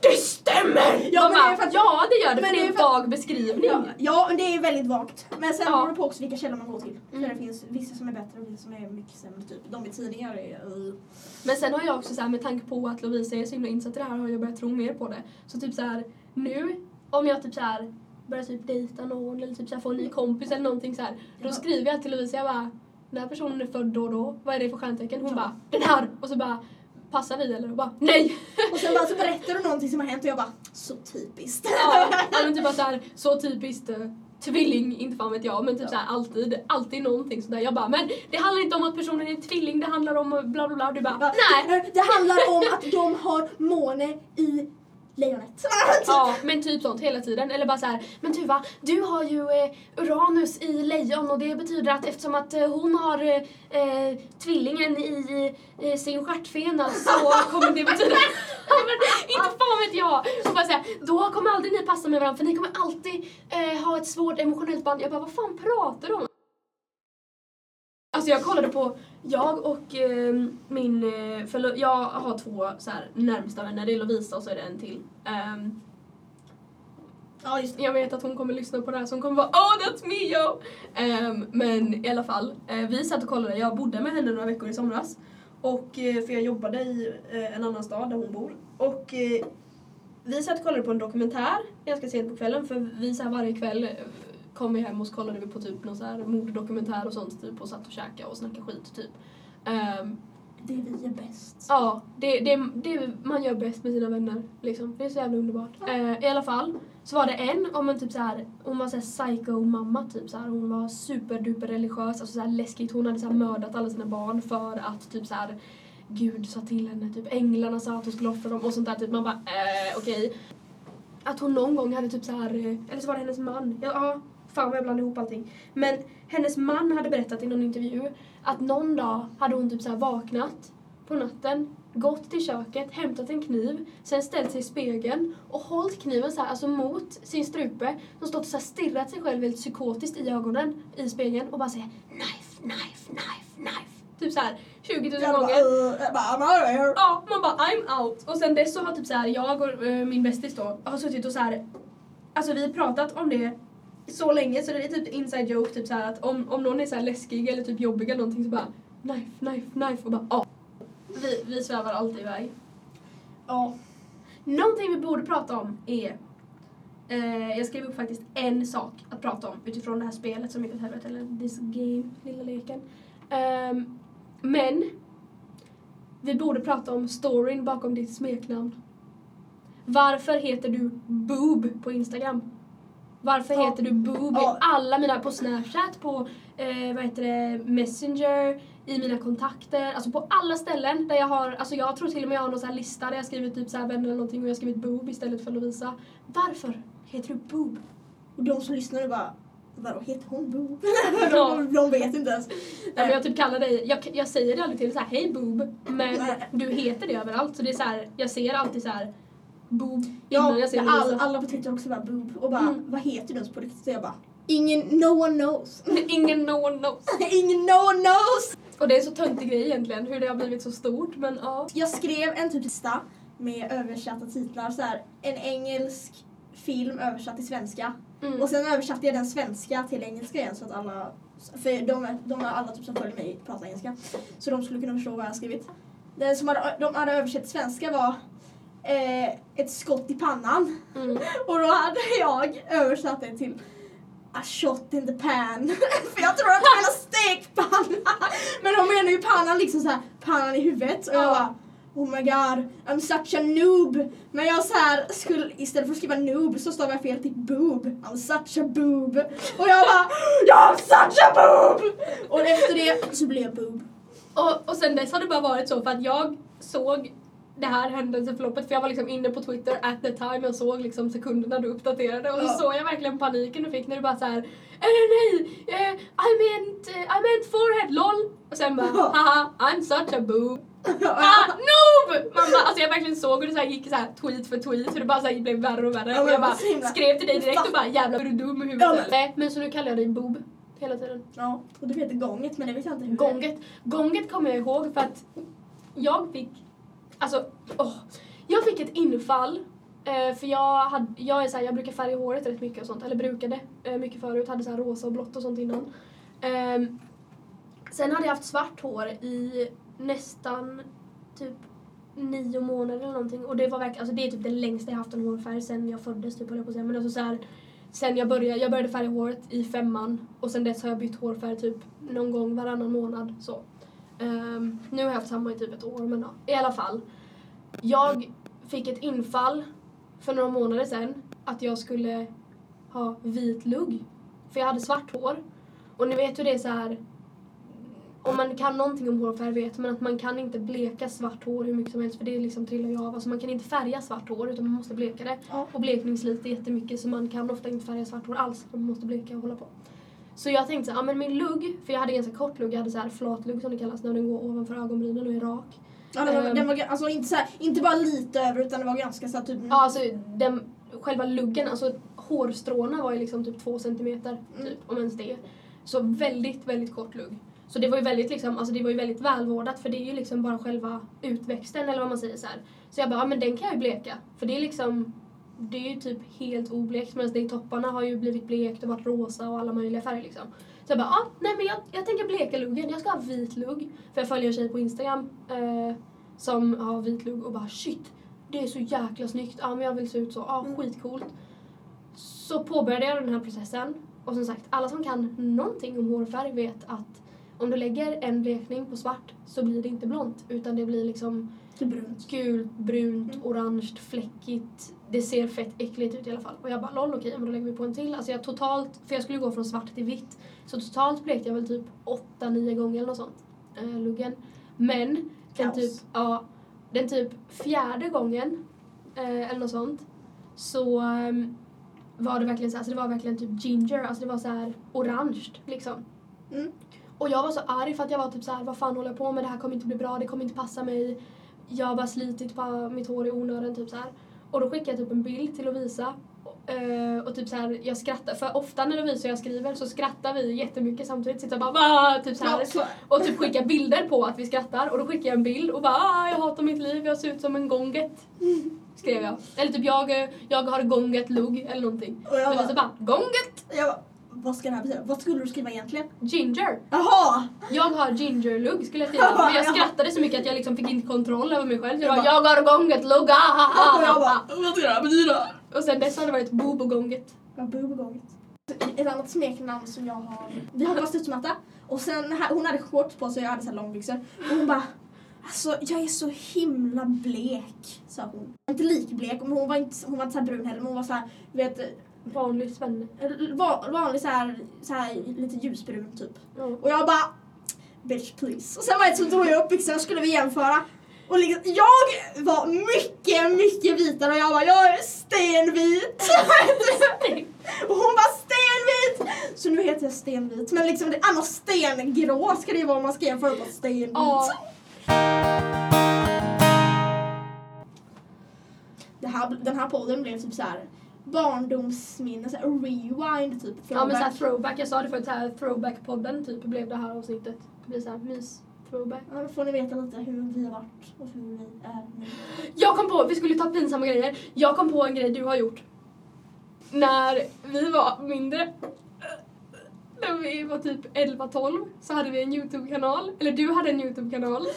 det stämmer! Ja, bara, det är för att, ja det gör det, men för det är en vag beskrivning. Ja, ja, det är väldigt vagt. Men sen beror ja. det på också vilka källor man går till. Mm. För det finns vissa som är bättre och vissa som är mycket sämre. Typ. De i tidningar är... Uh. Men sen har jag också så här, med tanke på att Lovisa är så himla insatt i det här, har jag börjat tro mer på det. Så typ så här, nu om jag typ så här börjar typ dejta någon eller typ så här, få en ny kompis eller någonting så här, då ja. skriver jag till Lovisa, jag bara, den här personen är född då och då. Vad är det för stjärntecken? Hon ja. bara, den här! Och så bara, passar vi eller? Och bara, nej! Och sen bara så berättar du någonting som har hänt och jag bara, så typiskt. Ja, men typ bara så här, så typiskt. Tvilling, inte fan vet jag, men typ ja. så här, alltid, alltid någonting sådär. Jag bara, men det handlar inte om att personen är tvilling, det handlar om bla bla bla. Du bara, ja. nej! Det, det handlar om att de har måne i... lejonet. Ja, men typ sånt hela tiden. Eller bara så här, men Tuva, du har ju eh, Uranus i lejon och det betyder att eftersom att eh, hon har eh, tvillingen i eh, sin stjärtfena så kommer det betyda inte fan vet jag. Och bara så här, då kommer aldrig ni passa med varandra för ni kommer alltid eh, ha ett svårt emotionellt band. Jag bara, vad fan pratar du om? Alltså jag kollade på, jag och eh, min, förlo- jag har två så här närmsta vänner, det är Lovisa och så är det en till. Um, ja, just det. Jag vet att hon kommer lyssna på det här så hon kommer vara, oh that's me yo! Um, men i alla fall, eh, vi satt och kollade, jag bodde med henne några veckor i somras. Och, eh, för jag jobbade i eh, en annan stad där hon bor. Och eh, vi satt och kollade på en dokumentär ganska sent på kvällen, för vi så här varje kväll... kom vi hem och så kollade vi på typ någon så här morddokumentär och sånt typ och satt och käkade och snackade skit typ. Um, det vi är bäst. Ja, det, det, det man gör bäst med sina vänner. Liksom. Det är så jävla underbart. Ja. Eh, I alla fall så var det en, om en typ så här, hon var så här psycho-mamma typ så här. Hon var superduper religiös, alltså så här läskigt. Hon hade så här mördat alla sina barn för att typ så här Gud sa till henne, typ änglarna sa att hon skulle offra dem och sånt där typ. Man bara, eh, okej. Okay. Att hon någon gång hade typ så här, eller så var det hennes man. Ja, fan vad jag blandade ihop allting. Men hennes man hade berättat i någon intervju att någon dag hade hon typ så här vaknat på natten, gått till köket, hämtat en kniv, sen ställt sig i spegeln och hållit kniven så här, alltså mot sin strupe. Hon stått och så här stirrat sig själv väldigt psykotiskt i ögonen i spegeln och bara säger knife, knife, knife, knife. Typ så här tjugotusen jag gånger. Jag bara, I'm out of here. Ja, man bara, I'm out. Och sen dess så har typ så här, jag och uh, min bästis då har suttit och så här, alltså vi har pratat om det så länge så det är typ inside joke typ så här att om, om någon är så här läskig eller typ jobbig eller någonting så bara knife, knife, knife och bara, ja. Vi, vi svävar alltid iväg. Ja. Någonting vi borde prata om är eh, jag skrev upp faktiskt en sak att prata om utifrån det här spelet som heter helvete eller this game, lilla leken. Um, men vi borde prata om storyn bakom ditt smeknamn. Varför heter du Boob på Instagram? Varför oh. heter du Boob oh. i alla mina, på Snapchat, på eh, vad heter det, Messenger, i mina kontakter, alltså på alla ställen där jag har, alltså jag tror till och med jag har någon sån här lista där jag skrivit typ så här vänner eller någonting och jag har skrivit Boob istället för Lovisa. Varför heter du Boob? Och de som lyssnar bara, vadå, heter hon Boob? de, de vet inte ens. Nej, men jag typ kallar dig, jag, jag säger det aldrig till så här, hej Boob. Men nej, du heter det överallt. Så det är så här, jag ser alltid så här, Boob. Ja, jag ser all, så här. Alla på Twitter också bara Boob. Och bara, mm. vad heter du på riktigt? Så jag bara, ingen, no one knows. ingen, no one knows. ingen, no one knows. Och det är så töntig grej egentligen, hur det har blivit så stort. Men ja. Jag skrev en typ lista med översatta titlar. Så här, en engelsk film översatt till svenska. Mm. Och sen översatte jag den svenska till engelska igen så att alla, för de, de är alla typ som följer mig pratar engelska så de skulle kunna förstå vad jag har skrivit. Den som hade, de hade översatt svenska var eh, ett skott i pannan mm. och då hade jag översatt det till a shot in the pan för jag tror att det var en stekpanna men de menar ju pannan liksom såhär pannan i huvudet och jag bara oh my god, I'm such a noob. Men jag så här skulle, istället för att skriva noob så stavade jag fel till boob. I'm such a boob. Och jag bara, I'm such a boob. Och efter det så blev jag boob. Och, och sen dess har det bara varit så för att jag såg det här händelseförloppet. För jag var liksom inne på Twitter at the time. Jag såg liksom sekunderna du uppdaterade. Och så såg jag verkligen paniken du fick när du bara så här, nej, nej, nej. I meant, I meant forehead, lol. Och sen bara, haha, I'm such a boob. Ah, noob! Mamma, alltså jag verkligen såg och det så här gick så här tweet för tweet så det bara så här blev värre och värre ja, och jag bara skrev till dig direkt och bara jävlar är du dum i huvudet ja, men. men så nu kallar jag dig Boob hela tiden. Ja, och du heter Gånget men det vet jag inte hur. Gånget, Gånget kommer jag ihåg för att jag fick alltså åh, jag fick ett infall för jag hade jag är så här, jag brukar färga håret rätt mycket och sånt eller brukade mycket förut hade så här rosa och blått och sånt innan. Sen hade jag haft svart hår i nästan typ nio månader eller någonting och det var verkligen alltså det är typ det längsta jag haft en hårfärg sen jag föddes typ eller på sen men alltså så här, sen jag började jag började färga håret i femman och sen dess har jag bytt hårfärg typ någon gång varannan månad så. Um, nu har jag haft samma i typ ett år men ja. I alla fall jag fick ett infall för några månader sen att jag skulle ha vit lugg för jag hade svart hår och ni vet hur det är så här. Om man kan någonting om hårfärg vet man att man kan inte bleka svart hår hur mycket som helst för det liksom trillar ju av. Alltså man kan inte färga svart hår utan man måste bleka det. Ja. Och blekning sliter jättemycket så man kan ofta inte färga svart hår alls för man måste bleka och hålla på. Så jag tänkte så ja men min lugg, för jag hade ganska kort lugg, jag hade så här flat lugg som det kallas när den går ovanför ögonbrynen och är rak. Ja, den var, um, den var alltså inte, så här, inte bara lite över utan det var ganska så här, typ. Ja alltså den, själva luggen, alltså hårstråna var ju liksom typ två centimeter typ mm. om ens det. Så väldigt, väldigt kort lugg. Så det var ju väldigt liksom, alltså det var ju väldigt välvårdat för det är ju liksom bara själva utväxten eller vad man säger så här. Så jag bara, ja, men den kan jag ju bleka för det är liksom det är ju typ helt oblekt medan det i topparna har ju blivit blekt och varit rosa och alla möjliga färger liksom. Så jag bara, ja, nej men jag, jag tänker bleka luggen, jag ska ha vit lugg för jag följer en tjej på Instagram eh, som har vit lugg och bara shit, det är så jäkla snyggt. Ja men jag vill se ut så, ja skitcoolt. Så påbörjade jag den här processen och som sagt alla som kan någonting om hårfärg vet att Om du lägger en blekning på svart så blir det inte blont. Utan det blir liksom brunt. Gult, brunt, mm. orange, fläckigt. Det ser fett äckligt ut i alla fall. Och jag bara, lol, okej, men då lägger vi på en till. Alltså jag totalt, för jag skulle gå från svart till vitt. Så totalt blekte jag väl typ åtta nio gånger eller något sånt. Äh, luggen. Men den typ, ja, den typ fjärde gången eh, eller något sånt. Så um, var det verkligen så här, alltså det var verkligen typ ginger. Alltså det var så här orange liksom. Mm. Och jag var så arg för att jag var typ så här, vad fan håller jag på med? Det här kommer inte bli bra, det kommer inte passa mig. Jag har bara slitit på mitt hår i onödan typ så här. Och då skickade jag typ en bild till Lovisa. Uh, och typ så här, jag skrattar, för ofta när Lovisa och jag skriver så skrattar vi jättemycket samtidigt, sitter bara bah! Typ så här, och typ skickar bilder på att vi skrattar, och då skickar jag en bild och bara ah, jag hatar mitt liv, jag ser ut som en gonget, skrev jag, eller typ jag, jag har gonget lugg eller någonting, och jag Lovisa bara, bara gonget, jag bara, vad ska det här betyda? Vad skulle du skriva egentligen? Ginger. Jaha. Jag har gingerlugg skulle jag skriva. Men jag skrattade så mycket att jag liksom fick inte kontroll över mig själv. Jag, bara, jag har gånget lugg. Vad ska det här betyda? Och sen dess har det varit bobogånget. Ja, bobogånget. Ett annat smeknamn som jag har. Vi hade varit studsmatta. Och sen här, hon hade shorts på sig och jag hade så här långbyxor. Och hon bara, alltså jag är så himla blek, sa hon. Inte likblek, men hon var inte, hon var inte så här brun heller. Men hon var så här, vet vanlig svenne. Va- vanlig så här, så här lite ljusbrun typ. Mm. Och jag bara, bitch please. Och sen var det så drog jag upp byxor och skulle vi jämföra. Och liksom, jag var mycket, mycket vitare. Och jag bara, jag är stenvit. Och hon bara, stenvit. Så nu heter jag stenvit. Men liksom, det är annars stengrå ska det ju vara om man ska jämföra på stenvit. Ja. Det här, den här podden blev typ så här... barndomsminne, såhär rewind typ. Throwback. Ja men såhär throwback, jag sa det förut, såhär throwback-podden typ blev det här avsnittet. Det blir såhär mys-throwback. Ja då får ni veta lite hur vi har varit och hur vi är nu. Jag kom på, vi skulle ta pinsamma grejer. Jag kom på en grej du har gjort. När vi var mindre, när vi var typ elva tolv så hade vi en YouTube-kanal. Eller du hade en YouTube-kanal.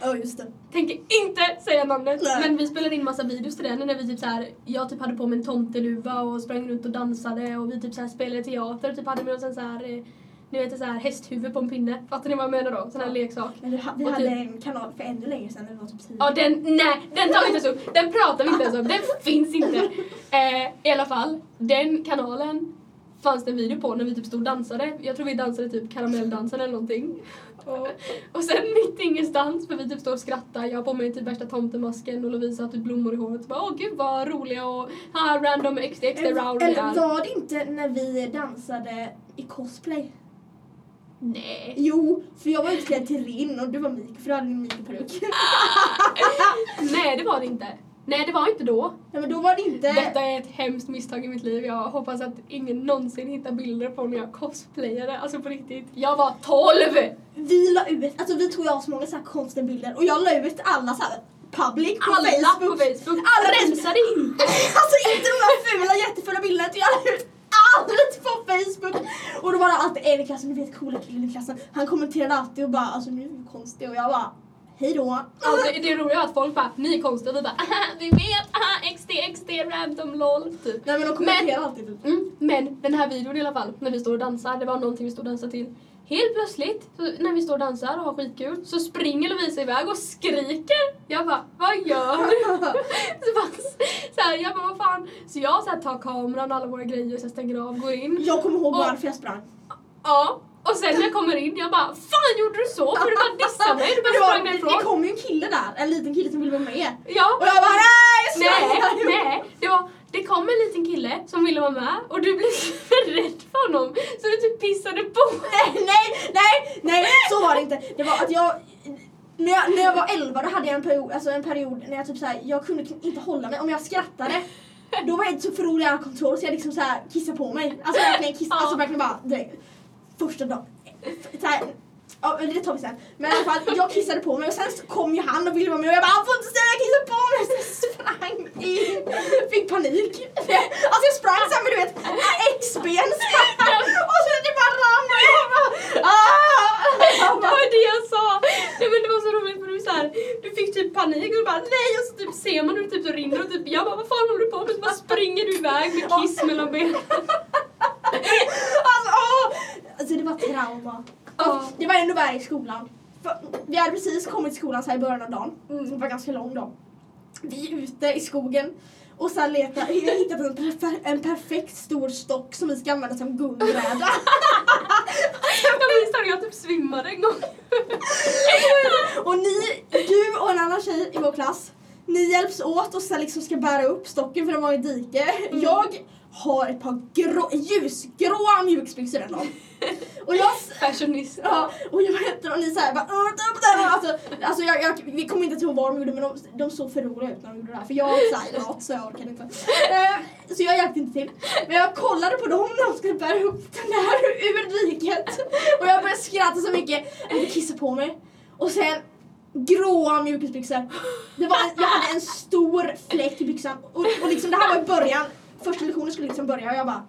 Ja, oh, just det. Tänker inte säga namnet. Nej. Men vi spelade in massa videos till den. När vi typ så här, jag typ hade på mig en tomteluva och sprang runt och dansade. Och vi typ så här spelade teater. Typ hade med oss en så här, ni vet, så här hästhuvud på en pinne. Fattar ni vad jag menar då? Sån här leksak. Men vi hade, vi hade typ en kanal för ännu längre sedan. Det var typ tio. Ja, den, nej, den tar vi inte så upp. Den pratar vi inte ens om. Den finns inte. Eh, I alla fall, den kanalen fanns det en video på när vi typ stod och dansade. Jag tror vi dansade typ karamelldansen eller någonting. Oh. Och sen mitt ingenstans, för vi typ står och skrattar. Jag har på mig typ värsta tomtemasken och Lovisa typ blommor i håret. Åh oh, gud vad roliga och här random extra extra round. Eller var det inte när vi dansade i cosplay? Nej. Jo, för jag var utklädd till Rin och du var Mik, för du hade en Mik-peruk. Nej, det var det inte. Nej, det var inte då. Nej, men då var det inte. Detta är ett hemskt misstag i mitt liv. Jag hoppas att ingen någonsin hittar bilder på när jag cosplayade. Alltså på riktigt. Jag var tolv! Vi la ut, alltså vi tog av så många så här konstiga bilder. Och jag la ut alla så här public på alla Facebook. På Facebook. Alla rensade inte. Alltså inte de här fula, jättefula bilderna. Jag la ut allt på Facebook. Och då var det alltid en i klassen, ni vet, coola killen i klassen. Han kommenterade alltid och bara, alltså nu är det konstigt. Och jag bara... hej då. Alltså, det är roligt att folk bara, ni är konstiga. Vi bara, vi vet, aha, X D, X D, random, lol, typ. Nej, men de kommenterar alltid typ. Mm, men den här videon i alla fall, när vi står och dansar, det var någonting vi står och dansar till. Helt plötsligt, så, när vi står och dansar och har skitkul, så springer Lovisa iväg och skriker. Jag bara, vad gör du? så bara, så här, jag bara, vad fan? Så jag så här, tar kameran och alla våra grejer, så jag stänger av, går in. Jag kommer ihåg och, varför jag sprang. Ja. Och sen när jag kommer in, jag bara, fan gjorde du så? För du bara dissade mig, du bara sprang mig ifrån. Det kom ju en kille där, en liten kille som ville vara med. Ja. Och jag bara, nej, jag nej, nej. Det, var, det kom en liten kille som ville vara med. Och du blev för rädd för honom. Så du typ pissade på mig. Nej, nej, nej, nej, så var det inte. Det var att jag... När jag, när jag var elva, då hade jag en period, alltså en period när jag typ så här, jag kunde inte hålla mig om jag skrattade. Då var jag inte så för rolig kontroll, så jag liksom så här kissade på mig. Alltså verkligen kissade, ja. Alltså verkligen bara... Det, första dagen. Ja, det tar vi sen. Men i alla fall, jag kissade på mig och sen kom ju han och ville vara med och jag bara, han får inte säga jag kissade på mig. Så jag sprang in. Fick panik. Alltså jag sprang så här med, du vet, X-ben. Och så det bara ramlade. Jag bara, ah! Det var det jag sa. Nej, men det var så roligt för du så här, du fick typ panik och du bara, nej. Och så typ ser man hur du typ så rinner och typ, jag bara, vad fan håller du på med? Så bara springer du iväg med kiss mellan benen. Alltså, åh! Alltså det var trauma. Ja, Ja, det var ändå värre i skolan. För vi hade precis kommit till skolan så här i början av dagen. Mm. Som var ganska lång dag. Vi är ute i skogen. Och sen letar, vi har hittat en, perfe- en perfekt stor stock som vi ska använda som guldbräda. Jag typ svimmade en gång. Och ni, du och en annan tjej i vår klass, ni hjälps åt och sen liksom ska bära upp stocken för de var i dike. Mm. Jag har ett par grå, ljusgråa mjukisbyxor ändå. Och jag... Fashionista. Ja, och jag heter och ni såhär bara... Alltså, alltså jag, jag, vi kommer inte till vad de gjorde, men de, de såg för roliga ut när de gjorde det här. För jag såhär något så jag orkade inte. Uh, så jag hjälpte inte till. Men jag kollade på dem när de skulle bära upp den här ur riket. Och jag började skratta så mycket. Jag ville kissa på mig. Och sen... gråa mjukisbyxor. Det var, jag hade en stor fläck i byxan. Och, och liksom det här var i början. Första lektionen skulle liksom börja och jag bara...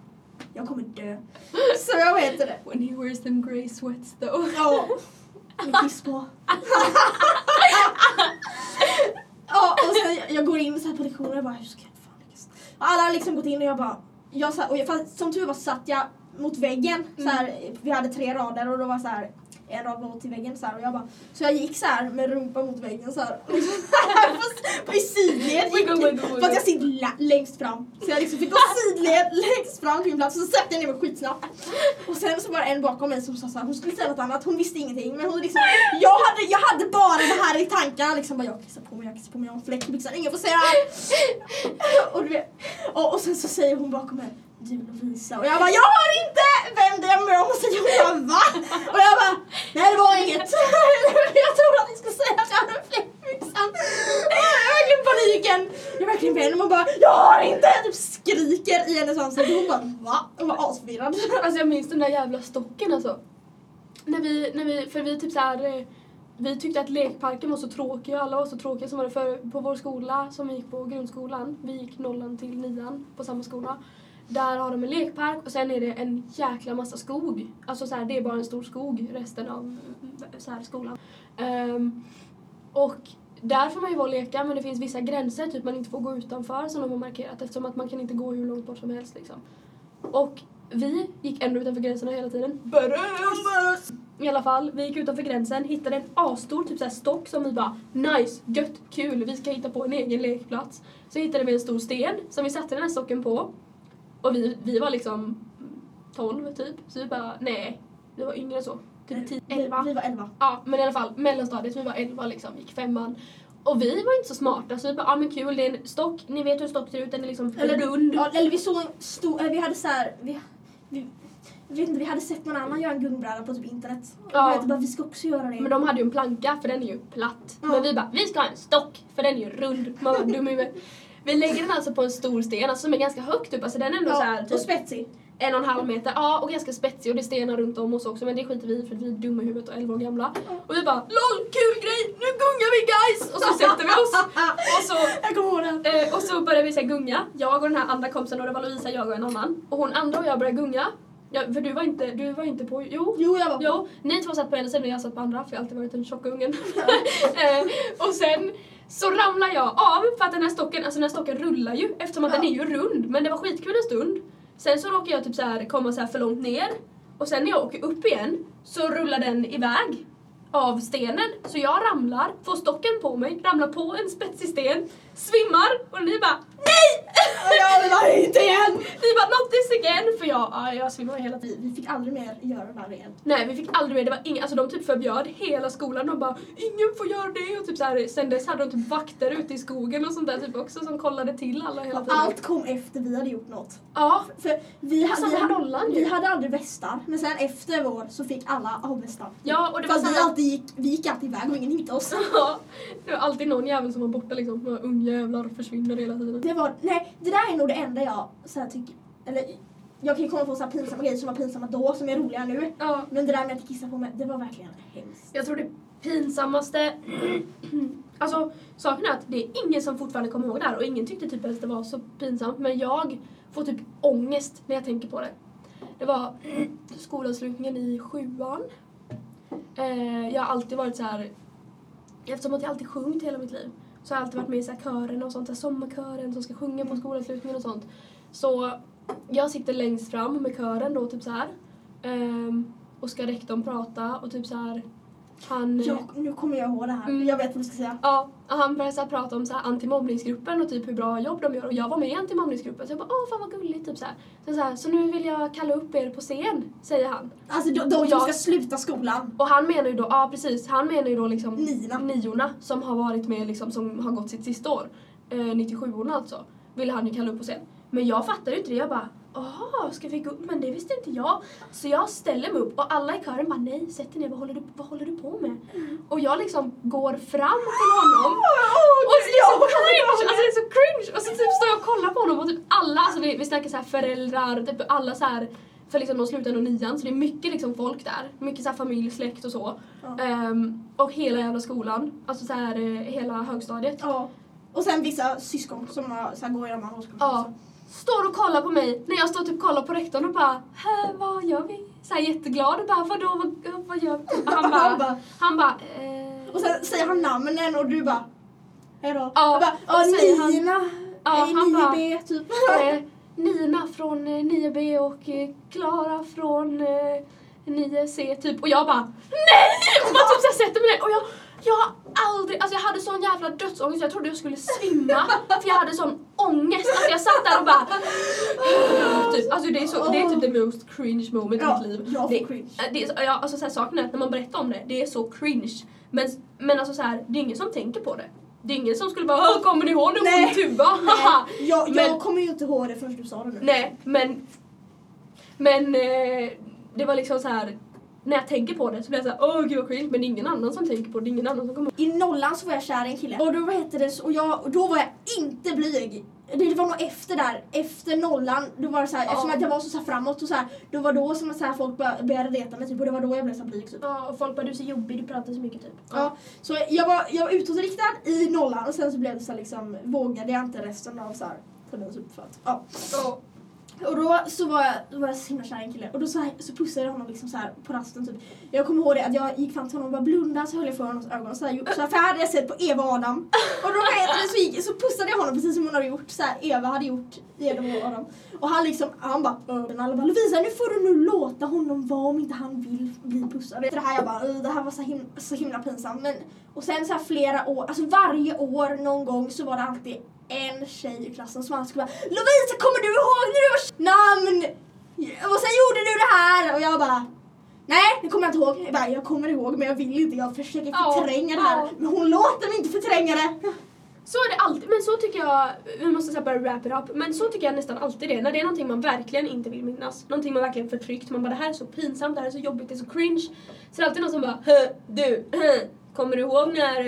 Jag kommer dö. Så jag heter det. When he wears them grey sweats though. Ja. Med kiss på. Ja, och sen jag går in så här på lektioner och jag bara... Hur ska jag fan lyckas? Alla har liksom gått in och jag bara... Jag satt, och jag, som tur var satt jag mot väggen. Så här, mm. Vi hade tre rader och då var så här... En rad mot till väggen så här, och jag bara... Så jag gick så här med rumpan mot väggen så här. På i sidled gick jag. För att jag sitter la- längst fram. Så jag liksom fick gå sidled längst fram till min plats. Och så satte jag ner mig skitsnabbt. Och sen så var en bakom mig som sa så här... Hon skulle säga något annat. Hon visste ingenting. Men hon liksom... Jag hade, jag hade bara det här i tankarna. Liksom bara... Jag kissar på mig, jag kissar på mig. Jag har en fläck i byxan. Ingen får säga och, du vet, och, och sen så säger hon bakom mig... Du Lovisa. Och jag bara... Jag har inte... Vem det är med om? Och så jag bara... Va? Och jag bara... Nej, det var inget. Jag tror att ni skulle säga att jag hade en fläck i byxan. Jag är verkligen paniken. Jag är verkligen vän. Och man bara, jag har inte. Typ skriker i hennes ansikt. Hon bara, va? Hon var asförvirrad. Alltså jag minns den där jävla stocken alltså. När vi, när vi, för vi typ så här... Vi tyckte att lekparken var så tråkig och alla var så tråkiga som var det för, på vår skola som vi gick på grundskolan. Vi gick nollan till nian på samma skola. Där har de en lekpark och sen är det en jäkla massa skog. Alltså så här, det är bara en stor skog resten av så här, skolan. Um, och där får man ju vara och leka, men det finns vissa gränser. Typ man inte får gå utanför som de har markerat. Eftersom att man kan inte gå hur långt bort som helst liksom. Och vi gick ändå utanför gränserna hela tiden. Berömmas! I alla fall, vi gick utanför gränsen, hittade en asstor typ så här stock som vi bara, nice, gött, kul, vi ska hitta på en egen lekplats. Så hittade vi en stor sten som vi satte den här stocken på. Och vi, vi var liksom tolv typ. Så vi bara, nej, vi var yngre så. Typ tio, elva. Vi var elva. Ja, men i alla fall, mellanstadiet, vi var elva liksom, gick femman. Och vi var inte så smarta, så vi bara, ja ah, men kul, det är en stock. Ni vet hur en stock ser ut, den är liksom eller, rund. Ja, eller vi såg en stor, vi hade så här, vi, vi, vi vet inte, vi hade sett någon annan göra en guldbräda på typ internet. Och ja. Jag bara, vi ska också göra det. Men de hade ju en planka, för den är ju platt. Ja. Men vi bara, vi ska ha en stock, för den är ju rund. Man var dum i mig. Vi lägger den alltså på en stor sten alltså, som är ganska högt upp. Alltså den är ändå ja, så här, typ och spetsig. En och en halv meter. Ja, och ganska spetsig. Och det är stenar runt om oss också. Men det skiter vi för vi är dumma i huvudet och elva år gamla. Och vi bara, lol, kul grej! Nu gungar vi guys! Och så sätter vi oss. Och så, jag kommer ihåg det. Eh, och så börjar vi så här, gunga. Jag och den här andra kompisen och det var Lovisa, jag och en annan. Och hon andra och jag började gunga. Ja, för du var inte du var inte på jo jo jag var på. Jo, ni två satt på ena sidan och jag satt på andra för jag har alltid varit en tjocka ungen. eh, och sen så ramlar jag av för att den här stocken alltså den här stocken rullar ju eftersom att ja. Den är ju rund men det var skitkul en stund. Sen så råkar jag typ så här komma så här för långt ner och sen när jag åker upp igen så rullar den iväg av stenen så jag ramlar får stocken på mig ramlar på en spetsig sten svimmar och ni bara nej jag ramlar inte igen vi bara not this again för jag ja, jag svimmar hela tiden vi fick aldrig mer göra det här igen nej vi fick aldrig mer det var inga alltså de typ förbjöd hela skolan och bara ingen får göra det och typ så här sen dess hade de typ vakter ute i skogen och sånt där typ också som kollade till alla hela tiden allt kom efter vi hade gjort något ja för, för vi hade vi, hade, vi hade aldrig västar men sen efter vår så fick alla ha västar ja och det fast var så här, Vi gick, vi gick alltid iväg och ingen hittade oss. Ja, det var alltid någon jävel som var borta liksom. Några ungjävlar försvinner hela tiden. Det var, nej, det där är nog det enda jag så här, tycker, eller jag kan ju komma på så här pinsamma grejer som var pinsamma då som är roliga nu. Ja. Men det där med att kissa på mig, det var verkligen hemskt. Jag tror det pinsammaste, alltså saken är att det är ingen som fortfarande kommer ihåg det här och ingen tyckte typ att det var så pinsamt. Men jag får typ ångest när jag tänker på det. Det var skolavslutningen i sjuan. Jag har alltid varit så här, eftersom att jag alltid sjungit hela mitt liv så har jag alltid varit med i så här kören och sånt, så här sommarkören som ska sjunga på skolavslutningen och sånt. Så jag sitter längst fram med kören då typ så här. Och ska rektorn prata och typ så här. Han, jag, nu kommer jag ihåg det här. Mm. Jag vet vad du ska säga. Ja, han började så här prata om så här antimobbningsgruppen och typ hur bra jobb de gör. Och jag var med i antimobbningsgruppen. Så jag bara, åh fan vad gulligt. Typ så, här. Så, så, här, så nu vill jag kalla upp er på scen, säger han. Alltså de, de och jag, ska sluta skolan. Och han menar ju då, ja precis. Han menar ju då liksom Nina. niorna som har varit med, liksom, som har gått sitt sista år. Eh, nittiosjuorna alltså. Ville han ju kalla upp på scen. Men jag fattade ju inte det. Jag bara, aha, ska vi gå upp? Men det visste inte jag. Så jag ställer mig upp och alla i kören bara, nej, sätt dig ner, vad håller du, vad håller du på med? Mm. Och jag liksom går fram till honom. Oh, och så det är så cringe, alltså det är så cringe. Och så typ står jag och kollar på honom och typ alla, alltså vi, vi snackar så här föräldrar, typ alla så här, för liksom de slutar nog nian. Så det är mycket liksom folk där, mycket så här familj, släkt och så. Mm. Um, och hela jävla skolan, alltså så här hela högstadiet. Ja, och sen vissa syskon som har, så här, går i de andra skolan. Ja. Står och kollar på mig när jag står typ kollar på rektorn och bara, vad gör vi? Så här jätteglad och bara, vadå, vad, vad gör vi? Och han bara, han bara, eh. Och sen säger han namnen och du bara, hejdå. Ja, bara, och säger han, Nina, ja, eh, han nio B bara, typ. Eh, Nina från eh, nio B och eh, Klara från eh, nio C typ. Och jag bara, nej! Och bara typ så här sätter mig ner och jag... Jag har aldrig, alltså jag hade sån jävla dödsångest. Jag trodde jag skulle svimma. För jag hade sån ångest. Alltså jag satt där och bara typ, alltså det är, så, det är typ the most cringe moment ja, i mitt liv. Ja, det, cringe. Det är, ja, alltså såhär saken är att när man berättar om det, det är så cringe. Men, men alltså såhär, det är ingen som tänker på det. Det är ingen som skulle bara, kommer ni ihåg när hon tuba? Nej, jag, jag men, kommer ju inte ihåg det förrän du sa det nu. Nej, men men eh, det var liksom så här. När jag tänker på det så blir jag såhär, åh gud vad cringe. Men det är ingen annan som tänker på det, det är ingen annan som kommer. I nollan så var jag kär i en kille. Och då, vad hette det, och, jag, och då var jag inte blyg. Det var nog efter där, efter nollan. Då var det såhär, ja. Eftersom att jag var så, så här framåt och såhär. Då var då som så här, folk började reta mig typ. Och det var då jag blev så här blyg typ. Ja, och folk bara, du är så jobbig, du pratar så mycket typ. Ja, ja så jag var, jag var utåtriktad i nollan. Och sen så blev det såhär liksom, vågade jag inte resten av såhär. Typ för att, ja. Ja. Och då så var jag, då var jag så himla kär i en kille. Och då så, här, så pussade jag honom liksom så här på rasten typ. Jag kommer ihåg det att jag gick fram till honom och bara blundade. Så höll jag för honom ögonen så här. Så här, för jag hade sett på Eva och Adam. Och då så, gick, så pussade jag honom precis som hon hade gjort. Så här, Eva hade gjort i Eva och Adam. Och han liksom, han bara, och alla bara, Lovisa nu får du nu låta honom vara om inte han vill bli pussad. Det här jag bara, det här var så himla, så himla pinsamt. Men, och sen så här flera år, alltså varje år någon gång så var det alltid en tjej i klassen som alltid skulle bara, Lovisa kommer du ihåg när du var namn? Och sen gjorde du det här. Och jag bara, nej det kommer jag inte ihåg. Jag bara, jag kommer ihåg men jag vill inte. Jag försöker förtränga oh, det här oh. Men hon låter mig inte förtränga det. Så är det alltid, men så tycker jag, vi måste säga bara wrap it up. Men så tycker jag nästan alltid det, när det är någonting man verkligen inte vill minnas. Någonting man verkligen förtryckt. Man bara, det här är så pinsamt, det här är så jobbigt, det är så cringe. Så är alltid någon som bara, du, kommer du ihåg när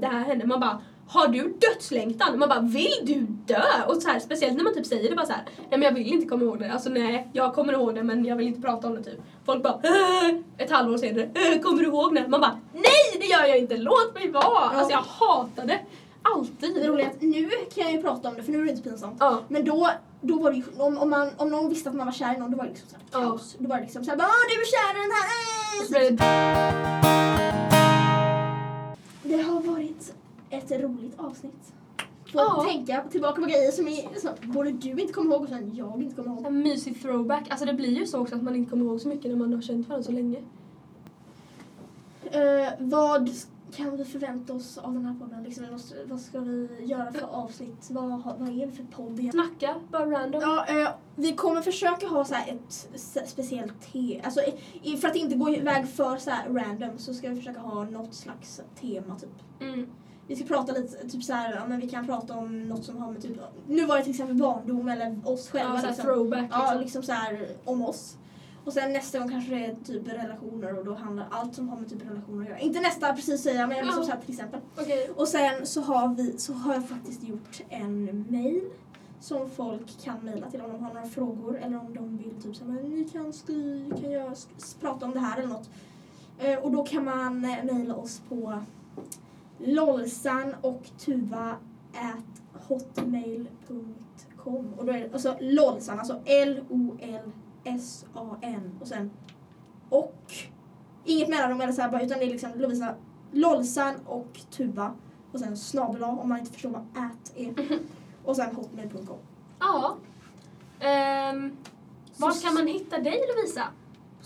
det här hände? Man bara, har du dödslängtan? Man bara, vill du dö? Och så här, speciellt när man typ säger det bara så här, nej men jag vill inte komma ihåg det. Alltså nej, jag kommer ihåg det men jag vill inte prata om det typ. Folk bara, äh, ett halvår senare, äh, kommer du ihåg det? Man bara, nej det gör jag inte, låt mig vara. Ja. Alltså jag hatar det. Alltid. Det är roligt. Nu kan jag ju prata om det för nu är det inte pinsamt. Ja. Men då, då var det ju, om, om, man, om någon visste att man var kär i någon, då var det liksom så här kaos. Ja. Då var det liksom så här, bara, du är kär i den här. Det, det har varit ett roligt avsnitt. Får ja. Tänka tillbaka på grejer som, är, som både du inte kommer ihåg och sen jag inte kommer ihåg. En mysig throwback. Alltså det blir ju så också att man inte kommer ihåg så mycket när man har känt varandra så länge. Uh, vad kan vi förvänta oss av den här podden? Liksom, vad ska vi göra för avsnitt? Vad, vad är vi för podd? Snacka, bara random. Ja, uh, vi kommer försöka ha så här ett speciellt tema. Alltså, för att inte gå iväg för så här random så ska vi försöka ha något slags tema typ. Mm. Vi ska prata lite, typ såhär, ja men vi kan prata om något som har med typ, nu var det till exempel barndom eller oss själva. Ja, så liksom. Throwback liksom. Ja, liksom såhär om oss. Och sen nästa gång kanske det är typ relationer och då handlar allt som har med typ relationer att göra. Inte nästa precis säga, men liksom såhär till exempel. Okay. Och sen så har vi, så har jag faktiskt gjort en mail som folk kan mejla till om de har några frågor eller om de vill typ såhär, men ni kan skriva, kan jag prata om det här eller något. Och då kan man mejla oss på Lolsan och Tuva at hotmail punkt com och då är det alltså Lolsan, alltså L O L S A N och sen och inget mellanrum eller så här bara utan det är liksom Lovisa Lolsan och Tuva och sen snabel-a om man inte förstår vad at är och sen hotmail punkt com. Ja. Ehm, var kan man hitta dig Lovisa?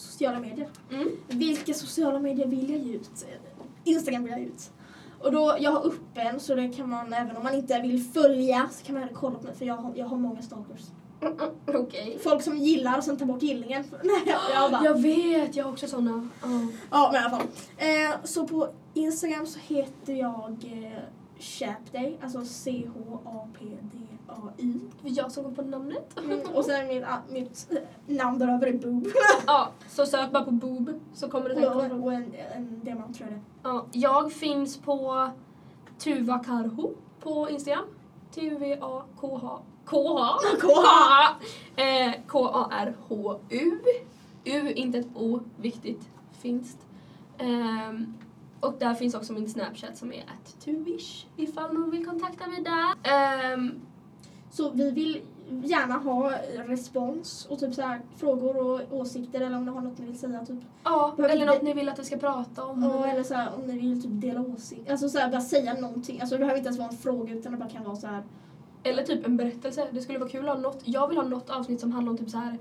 sociala medier. Mm. Vilka sociala medier vill jag ge ut? Instagram vill jag ut. Och då, jag har öppen, så det kan man, även om man inte vill följa, så kan man även kolla på mig, för jag har, jag har många stalkers. Mm, okay. Folk som gillar och sen tar bort gillingen. Nej, jag, bara, jag vet, jag har också sådana. Oh. Ja, men i alla fall. Eh, så på Instagram så heter jag eh, Chapday, alltså C H A P D A Y. Det är jag som går på namnet. Mm, och sen mitt, mitt namn där över är Boob. Ja, så sök bara på Boob så kommer det tänka. Och, och en, en diamant tror jag det. Ja, jag finns på Tuva Karho på Instagram. T-U-V-A-K-H. K-H. K-H. K-A-R-H-U. U, inte ett O, viktigt, finst. Ehm... Och där finns också min Snapchat som är at two wish ifall någon vill kontakta mig där. Um, så vi vill gärna ha respons och typ så här frågor och åsikter, eller om ni har något ni vill säga typ. Ja, behöver eller något det, ni vill att vi ska prata om. Ja, eller så här, om ni vill typ dela åsikter. Alltså så här, bara säga någonting. Alltså det behöver inte ens vara en fråga utan det bara kan vara så här. Eller typ en berättelse. Det skulle vara kul att ha något. Jag vill ha något avsnitt som handlar om typ så här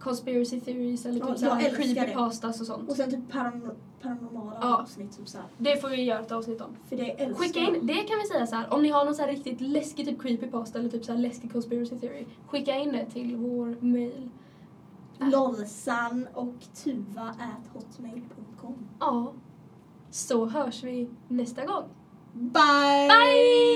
conspiracy theories eller typ ja, såhär creepypastas och sånt. Och sen typ paran- paranormala ja. avsnitt typ såhär. Det får vi göra ett avsnitt om. För det älskar. Skicka in, det kan vi säga så här. Om ni har någon så här riktigt läskig typ creepypasta eller typ såhär läskig conspiracy theory, skicka in det till vår mail. Lolsan och Tuva at hotmail dot com. Ja. Så hörs vi nästa gång. Bye! Bye!